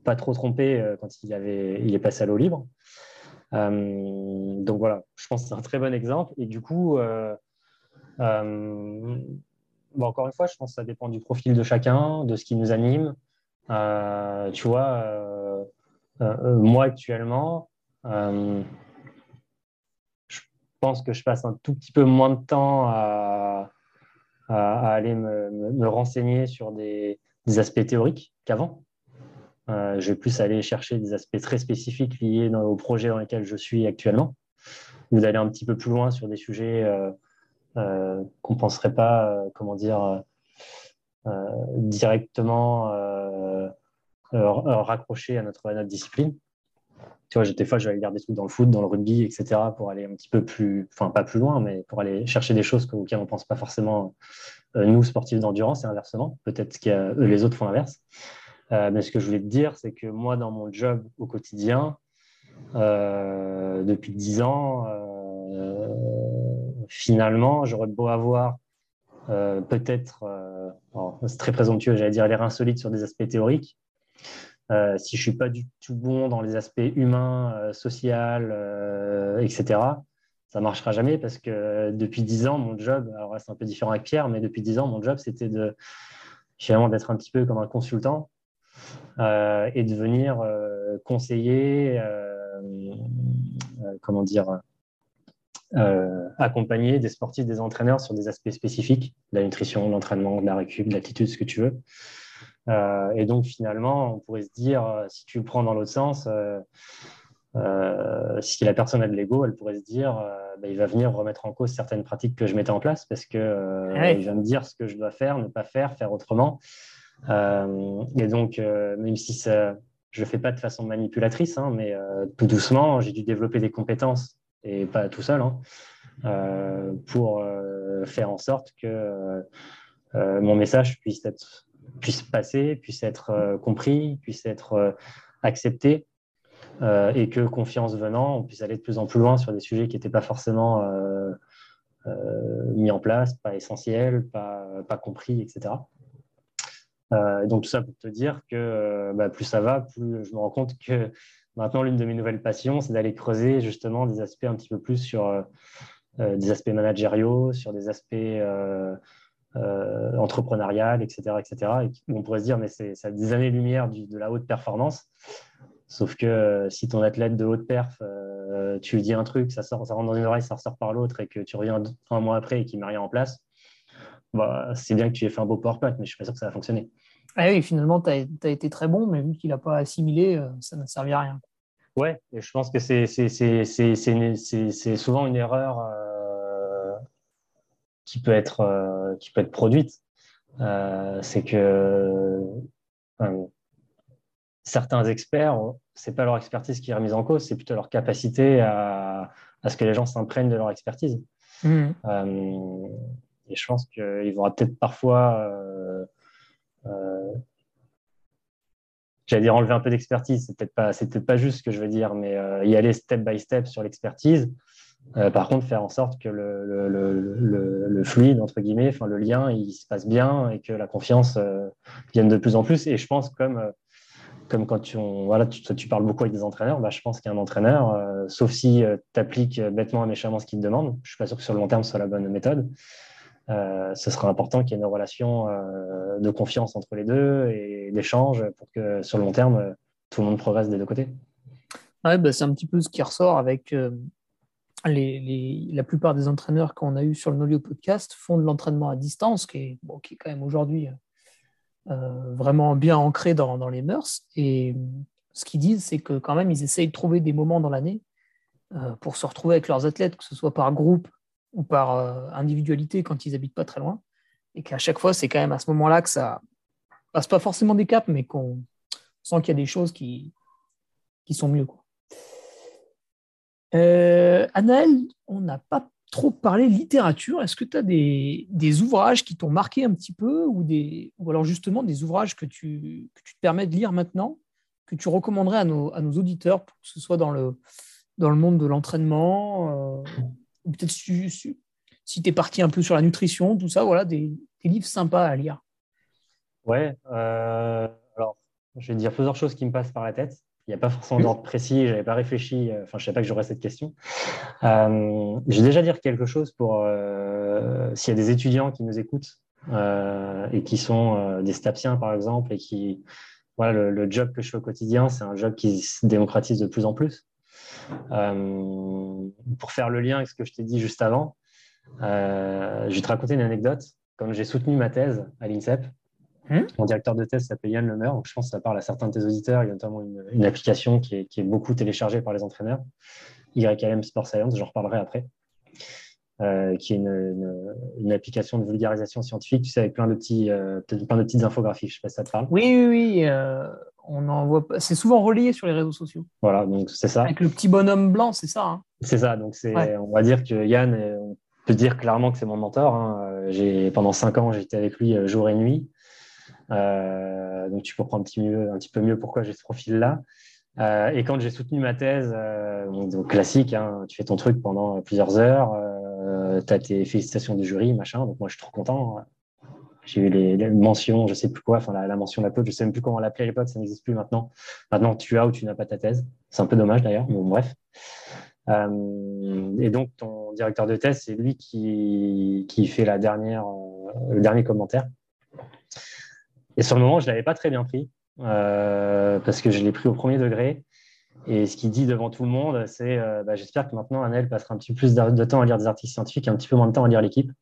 pas trop trompé quand il est passé à l'eau libre. Donc voilà, je pense que c'est un très bon exemple. Et du coup, bon, encore une fois, je pense que ça dépend du profil de chacun, de ce qui nous anime. Tu vois, moi actuellement, je pense que je passe un tout petit peu moins de temps à aller me renseigner sur des aspects théoriques qu'avant. Je vais plus aller chercher des aspects très spécifiques liés aux projets dans lesquels je suis actuellement, ou d'aller un petit peu plus loin sur des sujets qu'on ne penserait pas, comment dire, directement raccrochés à notre discipline. Tu vois, des fois, je vais aller regarder des trucs dans le foot, dans le rugby, etc., pour aller un petit peu plus, enfin, pas plus loin, mais pour aller chercher des choses auxquelles on ne pense pas forcément, nous, sportifs d'endurance, et inversement. Peut-être que les autres font l'inverse. Mais ce que je voulais te dire, c'est que moi, dans mon job au quotidien, depuis 10 ans, finalement, j'aurais beau avoir peut-être, c'est très présomptueux, j'allais dire, l'air insolite sur des aspects théoriques. Si je ne suis pas du tout bon dans les aspects humains, social, etc., ça ne marchera jamais parce que depuis 10 ans, mon job, alors là, c'est un peu différent avec Pierre, mais depuis 10 ans, mon job, c'était finalement d'être un petit peu comme un consultant et de venir conseiller, comment dire, accompagner des sportifs, des entraîneurs sur des aspects spécifiques, de la nutrition, de l'entraînement, de la récup, de l'aptitude, ce que tu veux. Et donc, finalement, on pourrait se dire, si tu le prends dans l'autre sens, si la personne a de l'ego, elle pourrait se dire, il va venir remettre en cause certaines pratiques que je mettais en place parce qu'il va me dire ce que je dois faire, ne pas faire, faire autrement. Et donc, même si ça, je ne le fais pas de façon manipulatrice, hein, mais tout doucement, j'ai dû développer des compétences, et pas tout seul, hein, pour faire en sorte que mon message puisse passer, puisse être compris, puisse être accepté, et que, confiance venant, on puisse aller de plus en plus loin sur des sujets qui n'étaient pas forcément mis en place, pas essentiels, pas compris, etc. Donc, tout ça pour te dire que plus ça va, plus je me rends compte que maintenant, l'une de mes nouvelles passions, c'est d'aller creuser justement des aspects un petit peu plus sur des aspects managériaux, sur des aspects... entrepreneurial, etc. Et on pourrait se dire, mais ça a des années-lumière de la haute performance. Sauf que si ton athlète de haute perf, tu lui dis un truc, ça rentre dans une oreille, ça ressort par l'autre, et que tu reviens un mois après et qu'il ne met rien en place, c'est bien que tu aies fait un beau PowerPoint, mais je ne suis pas sûr que ça va fonctionner. Ah oui, finalement, tu as été très bon, mais vu qu'il n'a pas assimilé, ça ne servait à rien. Ouais, et je pense que c'est souvent une erreur qui peut être produite, c'est que certains experts, c'est pas leur expertise qui est remise en cause, c'est plutôt leur capacité à ce que les gens s'imprègnent de leur expertise. Et je pense qu'il y aura peut-être parfois, j'allais dire enlever un peu d'expertise, c'est peut-être pas juste ce que je veux dire, mais y aller step by step sur l'expertise. Par contre, faire en sorte que le fluide, entre guillemets, enfin, le lien, il se passe bien et que la confiance vienne de plus en plus. Et je pense, comme quand tu parles beaucoup avec des entraîneurs, je pense qu'un entraîneur, sauf si tu appliques bêtement et méchamment ce qu'il te demande, je ne suis pas sûr que sur le long terme ce soit la bonne méthode, ce sera important qu'il y ait une relation de confiance entre les deux et d'échange pour que sur le long terme, tout le monde progresse des deux côtés. Ouais, c'est un petit peu ce qui ressort avec... La plupart des entraîneurs qu'on a eu sur le Nolio Podcast font de l'entraînement à distance, qui est quand même aujourd'hui vraiment bien ancré dans les mœurs. Et ce qu'ils disent, c'est que quand même, ils essayent de trouver des moments dans l'année pour se retrouver avec leurs athlètes, que ce soit par groupe ou par individualité quand ils habitent pas très loin. Et qu'à chaque fois, c'est quand même à ce moment-là que ça passe pas forcément des caps, mais qu'on sent qu'il y a des choses qui sont mieux, quoi. Anaël, on n'a pas trop parlé littérature. Est-ce que tu as des ouvrages qui t'ont marqué un petit peu, ou alors justement des ouvrages que tu te permets de lire maintenant, que tu recommanderais à nos auditeurs, pour que ce soit dans le monde de l'entraînement, ou peut-être si tu es parti un peu sur la nutrition, tout ça, voilà, des livres sympas à lire. Ouais, alors je vais dire plusieurs choses qui me passent par la tête. Il n'y a pas forcément d'ordre précis, je n'avais pas réfléchi, enfin je ne savais pas que j'aurais cette question. Je vais déjà dire quelque chose pour s'il y a des étudiants qui nous écoutent et qui sont des stapsiens par exemple, et qui, voilà, le job que je fais au quotidien, c'est un job qui se démocratise de plus en plus. Pour faire le lien avec ce que je t'ai dit juste avant, je vais te raconter une anecdote. Comme j'ai soutenu ma thèse à l'INSEP, mon directeur de thèse s'appelle Yann Lemaire, donc je pense que ça parle à certains de tes auditeurs. Il y a notamment une application qui est beaucoup téléchargée par les entraîneurs, YLM Sports Science, j'en reparlerai après, qui est une application de vulgarisation scientifique, tu sais, avec plein de petites infographies. Je ne sais pas si ça te parle. Oui. On en voit pas. C'est souvent relayé sur les réseaux sociaux. Voilà, donc c'est ça. Avec le petit bonhomme blanc, c'est ça. Hein. C'est ça. Donc On va dire que Yann, on peut dire clairement que c'est mon mentor. Hein. Pendant 5 ans, j'étais avec lui jour et nuit. Donc tu comprends un petit peu mieux pourquoi j'ai ce profil-là. Et quand j'ai soutenu ma thèse, donc classique, hein, tu fais ton truc pendant plusieurs heures, tu as tes félicitations du jury, machin. Donc moi, je suis trop content. J'ai eu les mentions, je ne sais plus quoi, enfin la mention de la pote, je ne sais même plus comment on l'appelait à l'époque, ça n'existe plus maintenant. Maintenant, tu as ou tu n'as pas ta thèse. C'est un peu dommage d'ailleurs, mais bon, bref. Et donc, ton directeur de thèse, c'est lui qui fait le dernier commentaire. Et sur le moment, je ne l'avais pas très bien pris, parce que je l'ai pris au premier degré. Et ce qu'il dit devant tout le monde, c'est j'espère que maintenant, Anaël passera un petit peu plus de temps à lire des articles scientifiques et un petit peu moins de temps à lire l'équipe.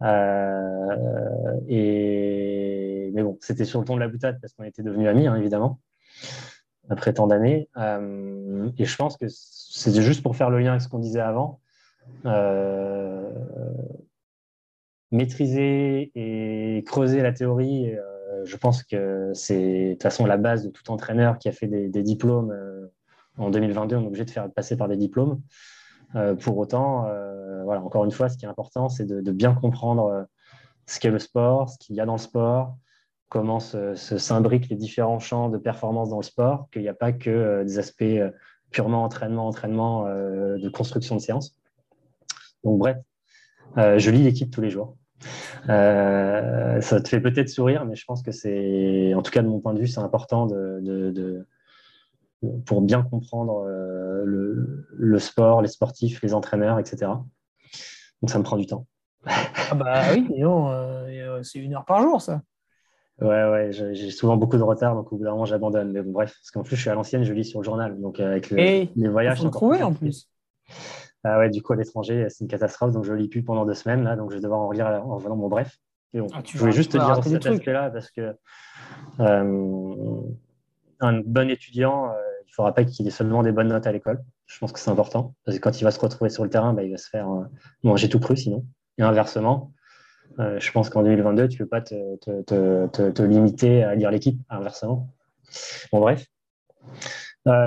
Mais bon, c'était sur le ton de la boutade parce qu'on était devenus amis, hein, évidemment, après tant d'années. Et je pense que c'est juste pour faire le lien avec ce qu'on disait avant. Maîtriser et creuser la théorie, je pense que c'est de toute façon la base de tout entraîneur qui a fait des diplômes. En 2022, on est obligé de faire passer par des diplômes. Pour autant, voilà, encore une fois, ce qui est important, c'est de bien comprendre ce qu'est le sport, ce qu'il y a dans le sport, comment s'imbriquent les différents champs de performance dans le sport, qu'il n'y a pas que des aspects purement entraînement, de construction de séances. Donc bref, je lis l'équipe tous les jours. Ça te fait peut-être sourire, mais je pense que c'est, en tout cas de mon point de vue, c'est important pour bien comprendre le sport, les sportifs, les entraîneurs, etc. Donc, ça me prend du temps. Ah bah oui, mais non, c'est 1 heure par jour, ça. Ouais, j'ai souvent beaucoup de retard, donc au bout d'un moment, j'abandonne. Mais bon, bref, parce qu'en plus, je suis à l'ancienne, je lis sur le journal. Donc, avec les voyages... Il faut le trouver, en plus. Ah ouais, du coup, à l'étranger, c'est une catastrophe, donc je ne lis plus pendant 2 semaines, là, donc je vais devoir en relire en revenant mon bref. Et bon, je voulais juste te dire cet aspect-là, parce que... un bon étudiant, il ne faudra pas qu'il ait seulement des bonnes notes à l'école. Je pense que c'est important, parce que quand il va se retrouver sur le terrain, il va se faire manger tout cru sinon. Et inversement, je pense qu'en 2022, tu ne peux pas te limiter à lire l'équipe, inversement. Bon, bref.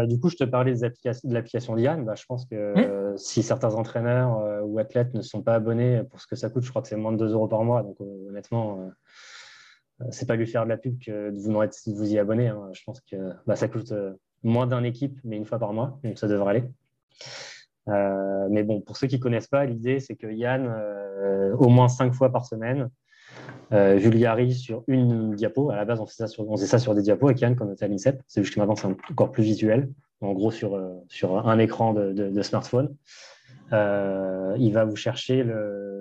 Du coup, je te parlais de l'application d'Yann. Je pense que si certains entraîneurs ou athlètes ne sont pas abonnés pour ce que ça coûte, je crois que c'est moins de 2 euros par mois. Donc, honnêtement... c'est pas lui faire de la pub que de vous y abonner. Hein. Je pense que ça coûte moins d'un équipe, mais 1 fois par mois. Donc, ça devrait aller. Mais bon, pour ceux qui ne connaissent pas, l'idée, c'est que Yann, au moins 5 fois par semaine, vulgarise sur une diapo. À la base, on faisait ça sur des diapos avec Yann quand on était à l'INSEP. C'est juste que maintenant, c'est encore plus visuel. En gros, sur un écran de smartphone. Il va vous chercher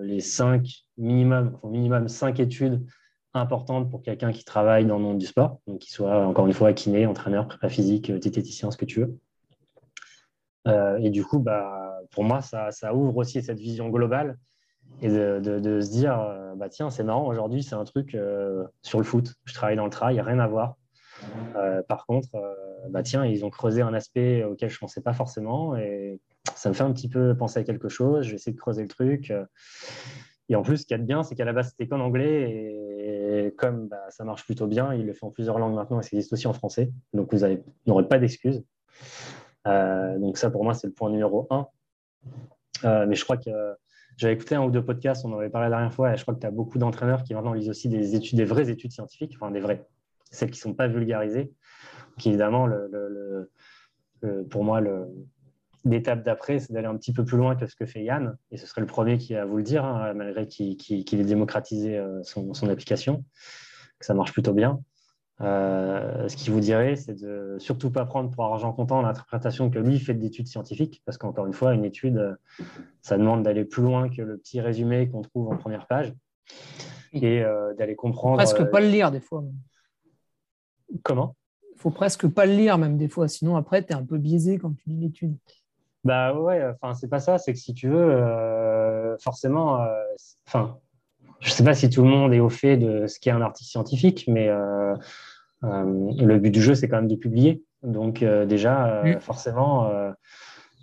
les 5 minimum 5 études importante pour quelqu'un qui travaille dans le monde du sport, donc qu'il soit encore une fois kiné, entraîneur, prépa physique, diététicien, ce que tu veux. Et du coup, pour moi, ça ouvre aussi cette vision globale et de se dire tiens, c'est marrant, aujourd'hui, c'est un truc sur le foot, je travaille dans le trail, il n'y a rien à voir. Par contre, tiens, ils ont creusé un aspect auquel je ne pensais pas forcément et ça me fait un petit peu penser à quelque chose, je vais essayer de creuser le truc. Et en plus, ce qu'il y a de bien, c'est qu'à la base, c'était qu'en anglais et comme ça marche plutôt bien, il le fait en plusieurs langues maintenant et ça existe aussi en français. Donc, vous n'aurez pas d'excuses. Donc, ça, pour moi, c'est le point numéro 1. Mais je crois que j'avais écouté 1 ou 2 podcasts, on en avait parlé la dernière fois, et je crois que tu as beaucoup d'entraîneurs qui maintenant lisent aussi des vraies études scientifiques, enfin des vraies, celles qui ne sont pas vulgarisées. qu'évidemment, pour moi, l'étape d'après, c'est d'aller un petit peu plus loin que ce que fait Yann, et ce serait le premier qui a à vous le dire, hein, malgré qu'il ait démocratisé son application, que ça marche plutôt bien. Ce qu'il vous dirait, c'est de surtout pas prendre pour argent comptant l'interprétation que lui fait d'études scientifiques, parce qu'encore une fois, une étude, ça demande d'aller plus loin que le petit résumé qu'on trouve en première page, et d'aller comprendre... Presque pas le lire, des fois. Comment ? Faut presque pas le lire, même, des fois, sinon après, tu es un peu biaisé quand tu lis l'étude. Bah ouais, enfin, c'est pas ça, c'est que si tu veux, forcément, enfin, je sais pas si tout le monde est au fait de ce qu'est un article scientifique, mais le but du jeu, c'est quand même de publier. Donc, déjà, forcément,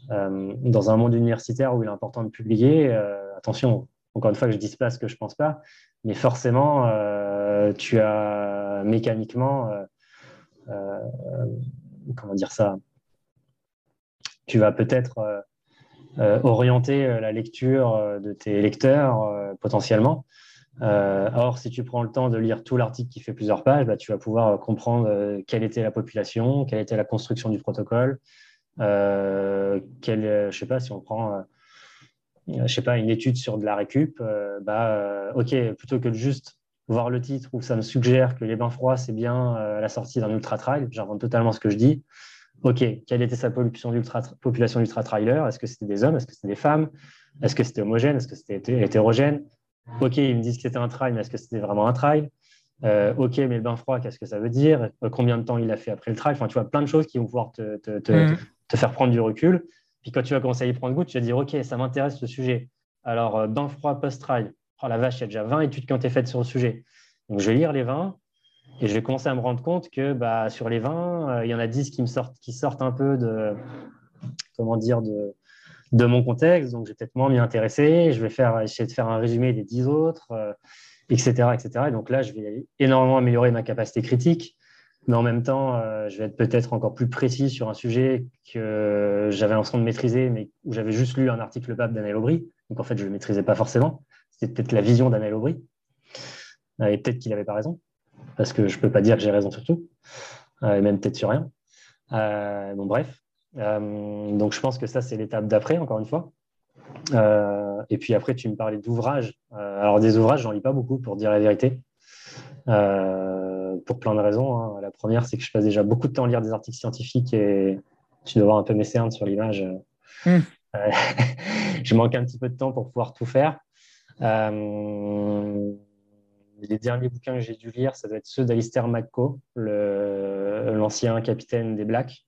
dans un monde universitaire où il est important de publier, attention, encore une fois que je ne dise pas ce que je pense pas, mais forcément, tu as mécaniquement, comment dire ça ? Tu vas peut-être orienter la lecture de tes lecteurs potentiellement. Or, si tu prends le temps de lire tout l'article qui fait plusieurs pages, bah, tu vas pouvoir comprendre quelle était la population, quelle était la construction du protocole, je sais pas, si on prend je sais pas, une étude sur de la récup, ok, plutôt que de juste voir le titre où ça me suggère que les bains froids, c'est bien la sortie d'un ultra-trail, j'invente totalement ce que je dis. Ok, quelle était sa population d'ultra-trailer? Est-ce que c'était des hommes? Est-ce que c'était des femmes? Est-ce que c'était homogène? Est-ce que c'était hétérogène? Ok, ils me disent que c'était un trail, mais est-ce que c'était vraiment un trail? Ok, mais le bain froid, qu'est-ce que ça veut dire? Combien de temps il a fait après le trail? Enfin, tu vois, plein de choses qui vont pouvoir te faire prendre du recul. Puis quand tu vas commencer à y prendre goût, tu vas dire, ok, ça m'intéresse ce sujet. Alors, bain froid post-trail. Oh la vache, il y a déjà 20 études qui ont été faites sur le sujet. Donc, je vais lire les 20. Et je vais commencer à me rendre compte que bah, sur les 20, il y en a 10 qui sortent un peu de mon contexte. Donc, je vais peut-être moins m'y intéresser. Je vais essayer de faire un résumé des 10 autres, etc., etc. Et donc là, je vais énormément améliorer ma capacité critique. Mais en même temps, je vais être peut-être encore plus précis sur un sujet que j'avais l'impression de maîtriser, mais où j'avais juste lu un article Le Pap d'Anaël Aubry. Donc, en fait, je ne le maîtrisais pas forcément. C'était peut-être la vision d'Anaël Aubry. Et peut-être qu'il n'avait pas raison, parce que je ne peux pas dire que j'ai raison sur tout, et même peut-être sur rien. Bon, bref. Donc, je pense que ça, c'est l'étape d'après, encore une fois. Et puis après, tu me parlais d'ouvrages. Alors, des ouvrages, j'en lis pas beaucoup, pour dire la vérité, pour plein de raisons, hein. La première, c'est que je passe déjà beaucoup de temps à lire des articles scientifiques, et tu dois voir un peu mes cernes sur l'image. Je manque un petit peu de temps pour pouvoir tout faire. Les derniers bouquins que j'ai dû lire, ça doit être ceux d'Alistair MacCo, l'ancien capitaine des Blacks,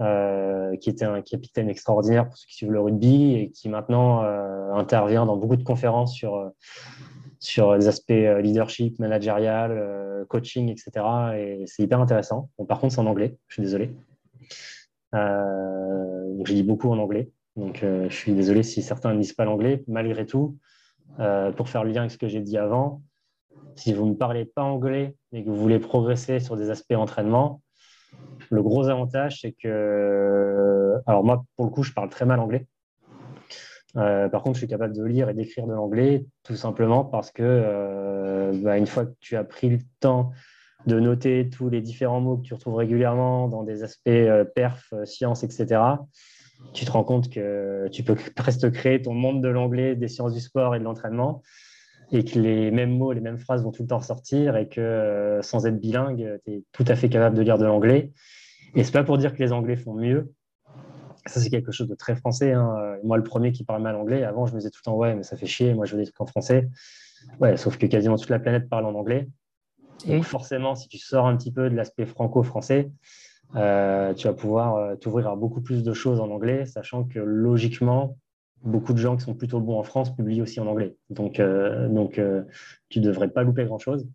qui était un capitaine extraordinaire pour ceux qui suivent le rugby et qui maintenant intervient dans beaucoup de conférences sur les aspects leadership, managérial, coaching, etc. Et c'est hyper intéressant. Bon, par contre, c'est en anglais, je suis désolé. Je lis beaucoup en anglais, donc je suis désolé si certains ne lisent pas l'anglais. Malgré tout, pour faire le lien avec ce que j'ai dit avant, si vous ne parlez pas anglais et que vous voulez progresser sur des aspects entraînement, le gros avantage, c'est que... Alors moi, pour le coup, je parle très mal anglais. Par contre, je suis capable de lire et d'écrire de l'anglais, tout simplement parce que une fois que tu as pris le temps de noter tous les différents mots que tu retrouves régulièrement dans des aspects perf, sciences, etc., tu te rends compte que tu peux presque créer ton monde de l'anglais, des sciences du sport et de l'entraînement, et que les mêmes mots, les mêmes phrases vont tout le temps ressortir, et que sans être bilingue, tu es tout à fait capable de lire de l'anglais. Et ce n'est pas pour dire que les Anglais font mieux. Ça, c'est quelque chose de très français, hein. Moi, le premier qui parle mal anglais, avant, je me disais tout le temps « ouais, mais ça fait chier, moi je veux des trucs en français ». Ouais, sauf que quasiment toute la planète parle en anglais. Donc forcément, si tu sors un petit peu de l'aspect franco-français, tu vas pouvoir t'ouvrir à beaucoup plus de choses en anglais, sachant que logiquement, beaucoup de gens qui sont plutôt bons en France publient aussi en anglais. Donc, tu ne devrais pas louper grand-chose.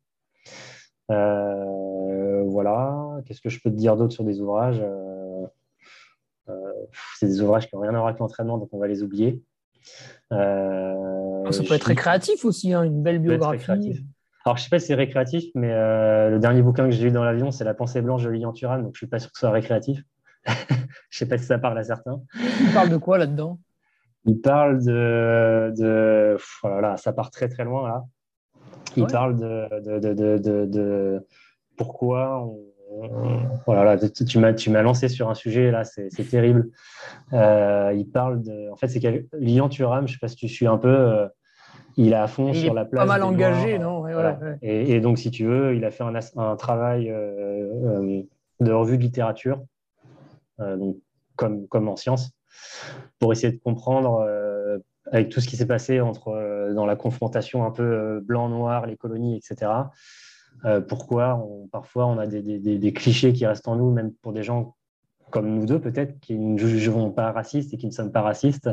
Voilà. Qu'est-ce que je peux te dire d'autre sur des ouvrages? C'est des ouvrages qui n'ont rien à voir avec l'entraînement, donc on va les oublier. Ça peut être récréatif aussi, hein, une belle biographie. Alors, je ne sais pas si c'est récréatif, mais le dernier bouquin que j'ai lu dans l'avion, c'est La pensée blanche de Lilian Thuram, donc je ne suis pas sûr que ce soit récréatif. Je ne sais pas si ça parle à certains. Il parle de quoi là-dedans? Il parle de... Voilà, ça part très très loin là. Il parle de pourquoi on Voilà, tu m'as lancé sur un sujet là, c'est terrible. Il parle de, en fait, c'est Lilian Thuram, je ne sais pas si tu suis un peu. Il est à fond sur la place. Pas mal engagé, non ? Voilà. Ouais. Et donc, si tu veux, il a fait un travail de revue de littérature, donc comme en sciences, pour essayer de comprendre. Avec tout ce qui s'est passé dans la confrontation un peu blanc-noir, les colonies, etc., pourquoi parfois on a des clichés qui restent en nous, même pour des gens comme nous deux peut-être, qui ne jugeront pas racistes et qui ne sommes pas racistes,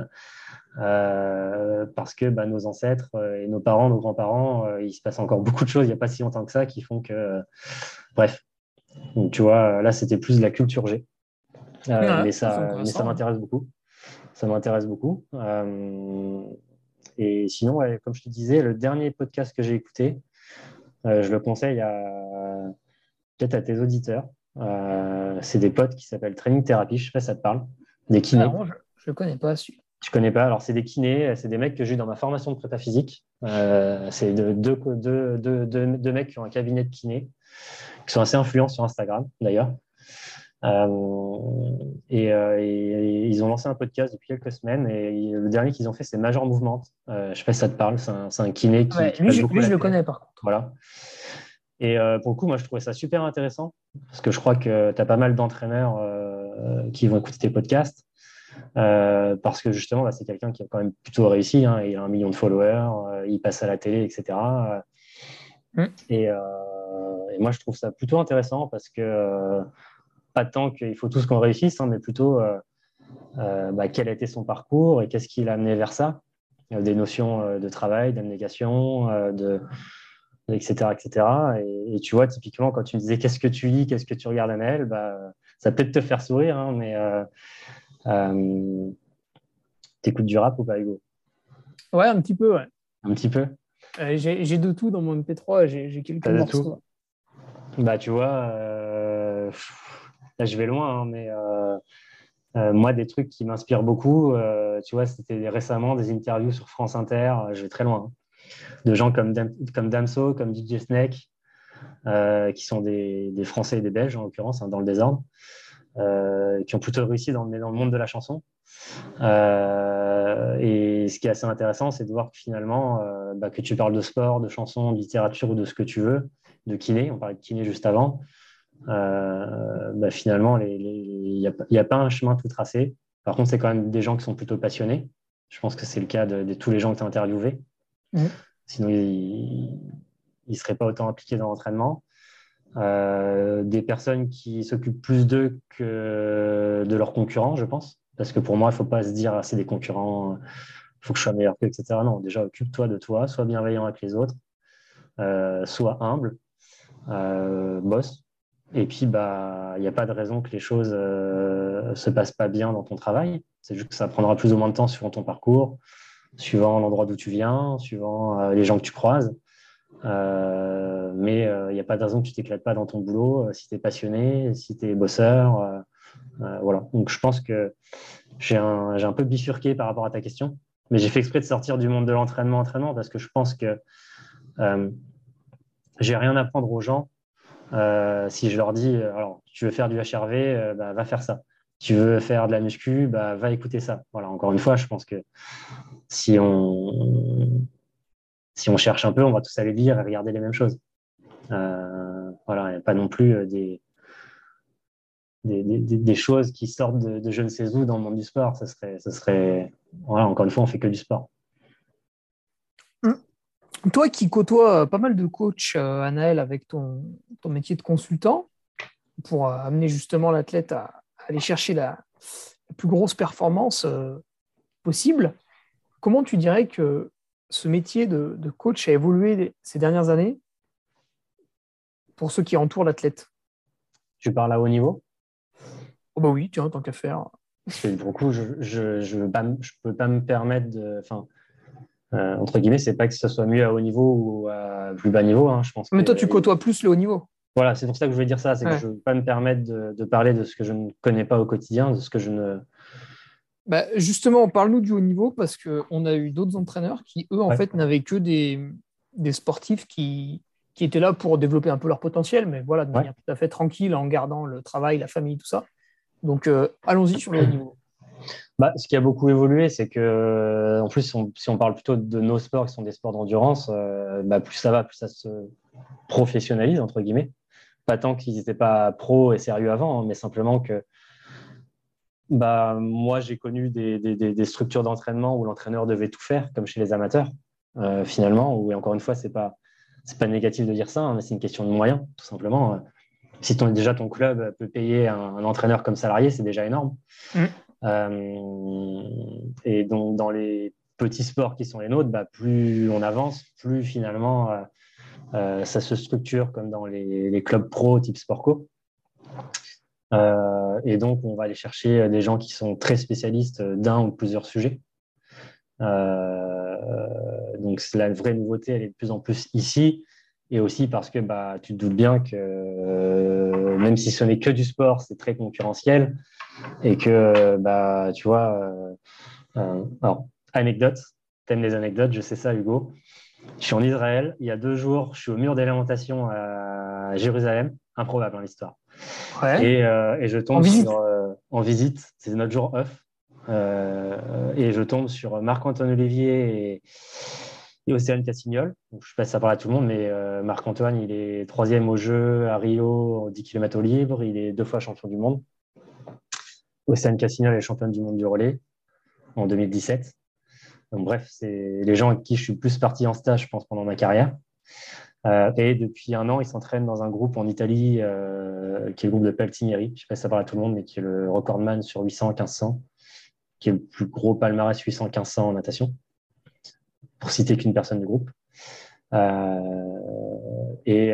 parce que nos ancêtres et nos parents, nos grands-parents, il se passe encore beaucoup de choses, il n'y a pas si longtemps que ça, qui font que... Bref, donc, tu vois, là c'était plus de la culture G, mais ça m'intéresse beaucoup. Ça m'intéresse beaucoup. Et sinon, ouais, comme je te disais, le dernier podcast que j'ai écouté, je le conseille peut-être à tes auditeurs. C'est des potes qui s'appellent Training Therapy. Je ne sais pas si ça te parle. Des kinés. Alors, je ne connais pas. Je connais pas. Alors, c'est des kinés. C'est des mecs que j'ai eu dans ma formation de prépa physique. C'est deux mecs qui ont un cabinet de kinés, qui sont assez influents sur Instagram, d'ailleurs. Et ils ont lancé un podcast depuis quelques semaines et le dernier qu'ils ont fait c'est Major Mouvement, je ne sais pas si ça te parle, c'est un kiné qui, ouais, lui je le connais par contre, voilà. Et pour le coup moi je trouvais ça super intéressant parce que je crois que tu as pas mal d'entraîneurs qui vont écouter tes podcasts, parce que justement c'est quelqu'un qui a quand même plutôt réussi, hein. Il a 1 million de followers, il passe à la télé, etc. Et moi je trouve ça plutôt intéressant parce que pas tant qu'il faut tous qu'on réussisse, hein, mais plutôt quel a été son parcours et qu'est-ce qui l'a amené vers ça. Des notions de travail, d'abnégation, etc., etc. Et tu vois, typiquement, quand tu me disais qu'est-ce que tu lis, qu'est-ce que tu regardes, Anaël, ça peut te faire sourire, hein, mais t'écoutes du rap ou pas, Hugo? Ouais, un petit peu. Ouais. Un petit peu. J'ai de tout dans mon MP3, j'ai quelques morceaux. Tu vois... Là, je vais loin, hein, mais moi, des trucs qui m'inspirent beaucoup, tu vois, c'était récemment des interviews sur France Inter, je vais très loin, hein, de gens comme Damso, comme DJ Snake, qui sont des Français et des Belges, en l'occurrence, hein, dans le désordre, qui ont plutôt réussi dans le monde de la chanson. Et ce qui est assez intéressant, c'est de voir que finalement, que tu parles de sport, de chanson, de littérature ou de ce que tu veux, de kiné, on parlait de kiné juste avant, finalement il n'y a pas un chemin tout tracé. Par contre c'est quand même des gens qui sont plutôt passionnés, je pense que c'est le cas de tous les gens que tu as interviewés, sinon ils ne seraient pas autant impliqués dans l'entraînement, des personnes qui s'occupent plus d'eux que de leurs concurrents, je pense, parce que pour moi il ne faut pas se dire c'est des concurrents, il faut que je sois meilleur qu'eux, etc. Non, déjà occupe-toi de toi, sois bienveillant avec les autres, sois humble, bosse. Et puis, il n'y a pas de raison que les choses se passent pas bien dans ton travail. C'est juste que ça prendra plus ou moins de temps suivant ton parcours, suivant l'endroit d'où tu viens, suivant les gens que tu croises. Mais il n'y a pas de raison que tu t'éclates pas dans ton boulot, si tu es passionné, si tu es bosseur. Voilà. Donc, je pense que j'ai un peu bifurqué par rapport à ta question. Mais j'ai fait exprès de sortir du monde de l'entraînement parce que je pense que j'ai rien à apprendre aux gens. Si je leur dis alors tu veux faire du HRV, va faire ça, tu veux faire de la muscu, va écouter ça, voilà. Encore une fois je pense que si on cherche un peu on va tous aller lire et regarder les mêmes choses, voilà. Il n'y a pas non plus des choses qui sortent de je ne sais où dans le monde du sport, ce serait voilà, encore une fois on fait que du sport. Toi qui côtoies pas mal de coachs, Anaël, avec ton métier de consultant, pour amener justement l'athlète à aller chercher la plus grosse performance possible, comment tu dirais que ce métier de coach a évolué ces dernières années pour ceux qui entourent l'athlète? Tu parles à haut niveau? Oh oui, tiens, tant qu'à faire. Parce que pour le coup, je peux pas me permettre de... entre guillemets, c'est pas que ce soit mieux à haut niveau ou à plus bas niveau, hein, je pense. Mais toi, tu côtoies plus le haut niveau. Voilà, c'est pour ça que je voulais dire ça, c'est que je ne veux pas me permettre de parler de ce que je ne connais pas au quotidien, de ce que je ne... justement, parle-nous du haut niveau, parce qu'on a eu d'autres entraîneurs qui, eux, en fait, n'avaient que des sportifs qui qui étaient là pour développer un peu leur potentiel, mais voilà, de manière tout à fait tranquille, en gardant le travail, la famille, tout ça. Donc, allons-y sur le haut niveau. Bah, ce qui a beaucoup évolué, c'est que, en plus, si on parle plutôt de nos sports qui sont des sports d'endurance, plus ça va, plus ça se professionnalise, entre guillemets. Pas tant qu'ils n'étaient pas pros et sérieux avant, hein, mais simplement que moi, j'ai connu des structures d'entraînement où l'entraîneur devait tout faire, comme chez les amateurs, finalement, où, et encore une fois, c'est pas négatif de dire ça, hein, mais c'est une question de moyens, tout simplement. Si ton club peut payer un entraîneur comme salarié, c'est déjà énorme. Mmh. Et donc dans les petits sports qui sont les nôtres, plus on avance, plus finalement ça se structure comme dans les clubs pro type Sportco, et donc on va aller chercher des gens qui sont très spécialistes d'un ou plusieurs sujets, donc la vraie nouveauté, elle est de plus en plus ici, et aussi parce que tu te doutes bien que même si ce n'est que du sport, c'est très concurrentiel. Et que, tu vois, alors, anecdote, t'aimes les anecdotes, je sais ça, Hugo. Je suis en Israël, il y a 2 jours, je suis au mur des lamentations à Jérusalem, improbable dans l'histoire. Ouais. Et je tombe en visite, c'est notre jour off, et je tombe sur Marc-Antoine Olivier et Océane Cassignol. Donc, je passe ça par là tout le monde, mais Marc-Antoine, il est 3e au jeu à Rio, en 10 km au libre, il est 2 fois champion du monde. Océane Cassignol est championne du monde du relais en 2017. Donc, bref, c'est les gens avec qui je suis plus parti en stage, je pense, pendant ma carrière. Et depuis 1 an, ils s'entraînent dans un groupe en Italie, qui est le groupe de Paltinieri. Je ne sais pas si ça parle à tout le monde, mais qui est le recordman sur 800-1500, qui est le plus gros palmarès 800-1500 en natation, pour citer qu'une personne du groupe. Et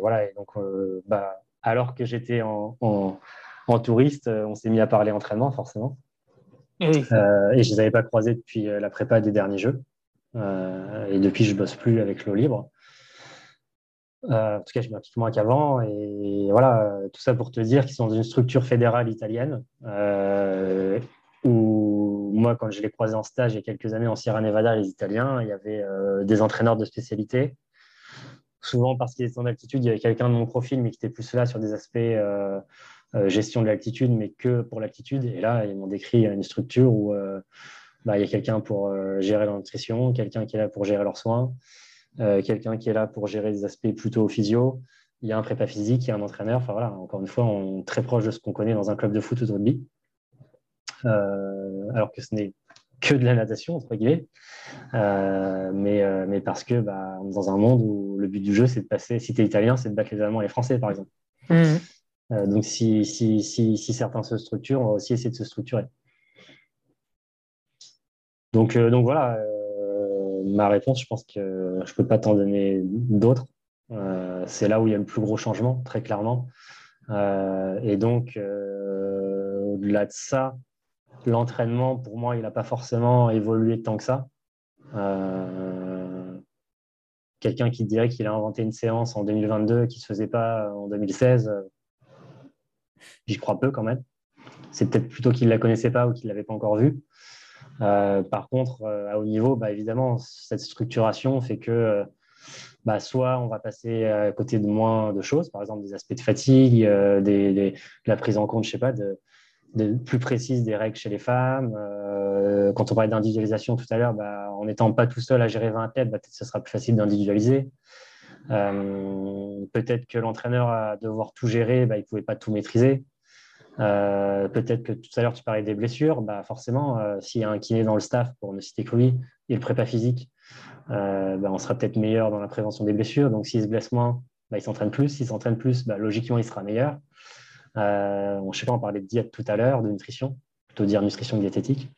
voilà. Et donc, alors que j'étais en touriste, on s'est mis à parler entraînement, forcément. Oui. Et je ne les avais pas croisés depuis la prépa des derniers Jeux. Et depuis, je ne bosse plus avec l'eau libre. En tout cas, je m'applique moins qu'avant. Et voilà, tout ça pour te dire qu'ils sont dans une structure fédérale italienne, où moi, quand je les croisais en stage il y a quelques années en Sierra Nevada, les Italiens, il y avait des entraîneurs de spécialité. Souvent, parce qu'ils étaient en altitude, il y avait quelqu'un de mon profil, mais qui était plus là sur des aspects... gestion de l'altitude, mais que pour l'altitude. Et là, ils m'ont décrit une structure où il y a quelqu'un pour gérer la nutrition, quelqu'un qui est là pour gérer leurs soins, quelqu'un qui est là pour gérer des aspects plutôt physio. Il y a un prépa physique, il y a un entraîneur. Enfin voilà, encore une fois, on est très proche de ce qu'on connaît dans un club de foot ou de rugby, alors que ce n'est que de la natation, entre guillemets. Mais parce que on est dans un monde où le but du jeu, c'est de passer. Si tu es italien, c'est de battre les Allemands et les Français, par exemple. Mmh. Donc, si certains se structurent, on va aussi essayer de se structurer. Donc voilà, ma réponse, je pense que je ne peux pas t'en donner d'autres. C'est là où il y a le plus gros changement, très clairement. Et donc, au-delà de ça, l'entraînement, pour moi, il n'a pas forcément évolué tant que ça. Quelqu'un qui dirait qu'il a inventé une séance en 2022 qui ne se faisait pas en 2016... j'y crois peu quand même. C'est peut-être plutôt qu'il ne la connaissait pas ou qu'il ne l'avait pas encore vue. Par contre, à haut niveau, évidemment, cette structuration fait que soit on va passer à côté de moins de choses, par exemple des aspects de fatigue, de la prise en compte, je ne sais pas, de plus précise des règles chez les femmes. Quand on parlait d'individualisation tout à l'heure, en n'étant pas tout seul à gérer 20 athlètes, peut-être que ce sera plus facile d'individualiser. Peut-être que l'entraîneur, à devoir tout gérer, il ne pouvait pas tout maîtriser. Peut-être que tout à l'heure, tu parlais des blessures. Forcément, s'il y a un kiné dans le staff, pour ne citer que lui, et le prépa physique, on sera peut-être meilleur dans la prévention des blessures. Donc, s'il se blesse moins, il s'entraîne plus. S'il s'entraîne plus, logiquement, il sera meilleur. Je ne sais pas, on parlait de diète tout à l'heure, de nutrition, plutôt dire nutrition diététique.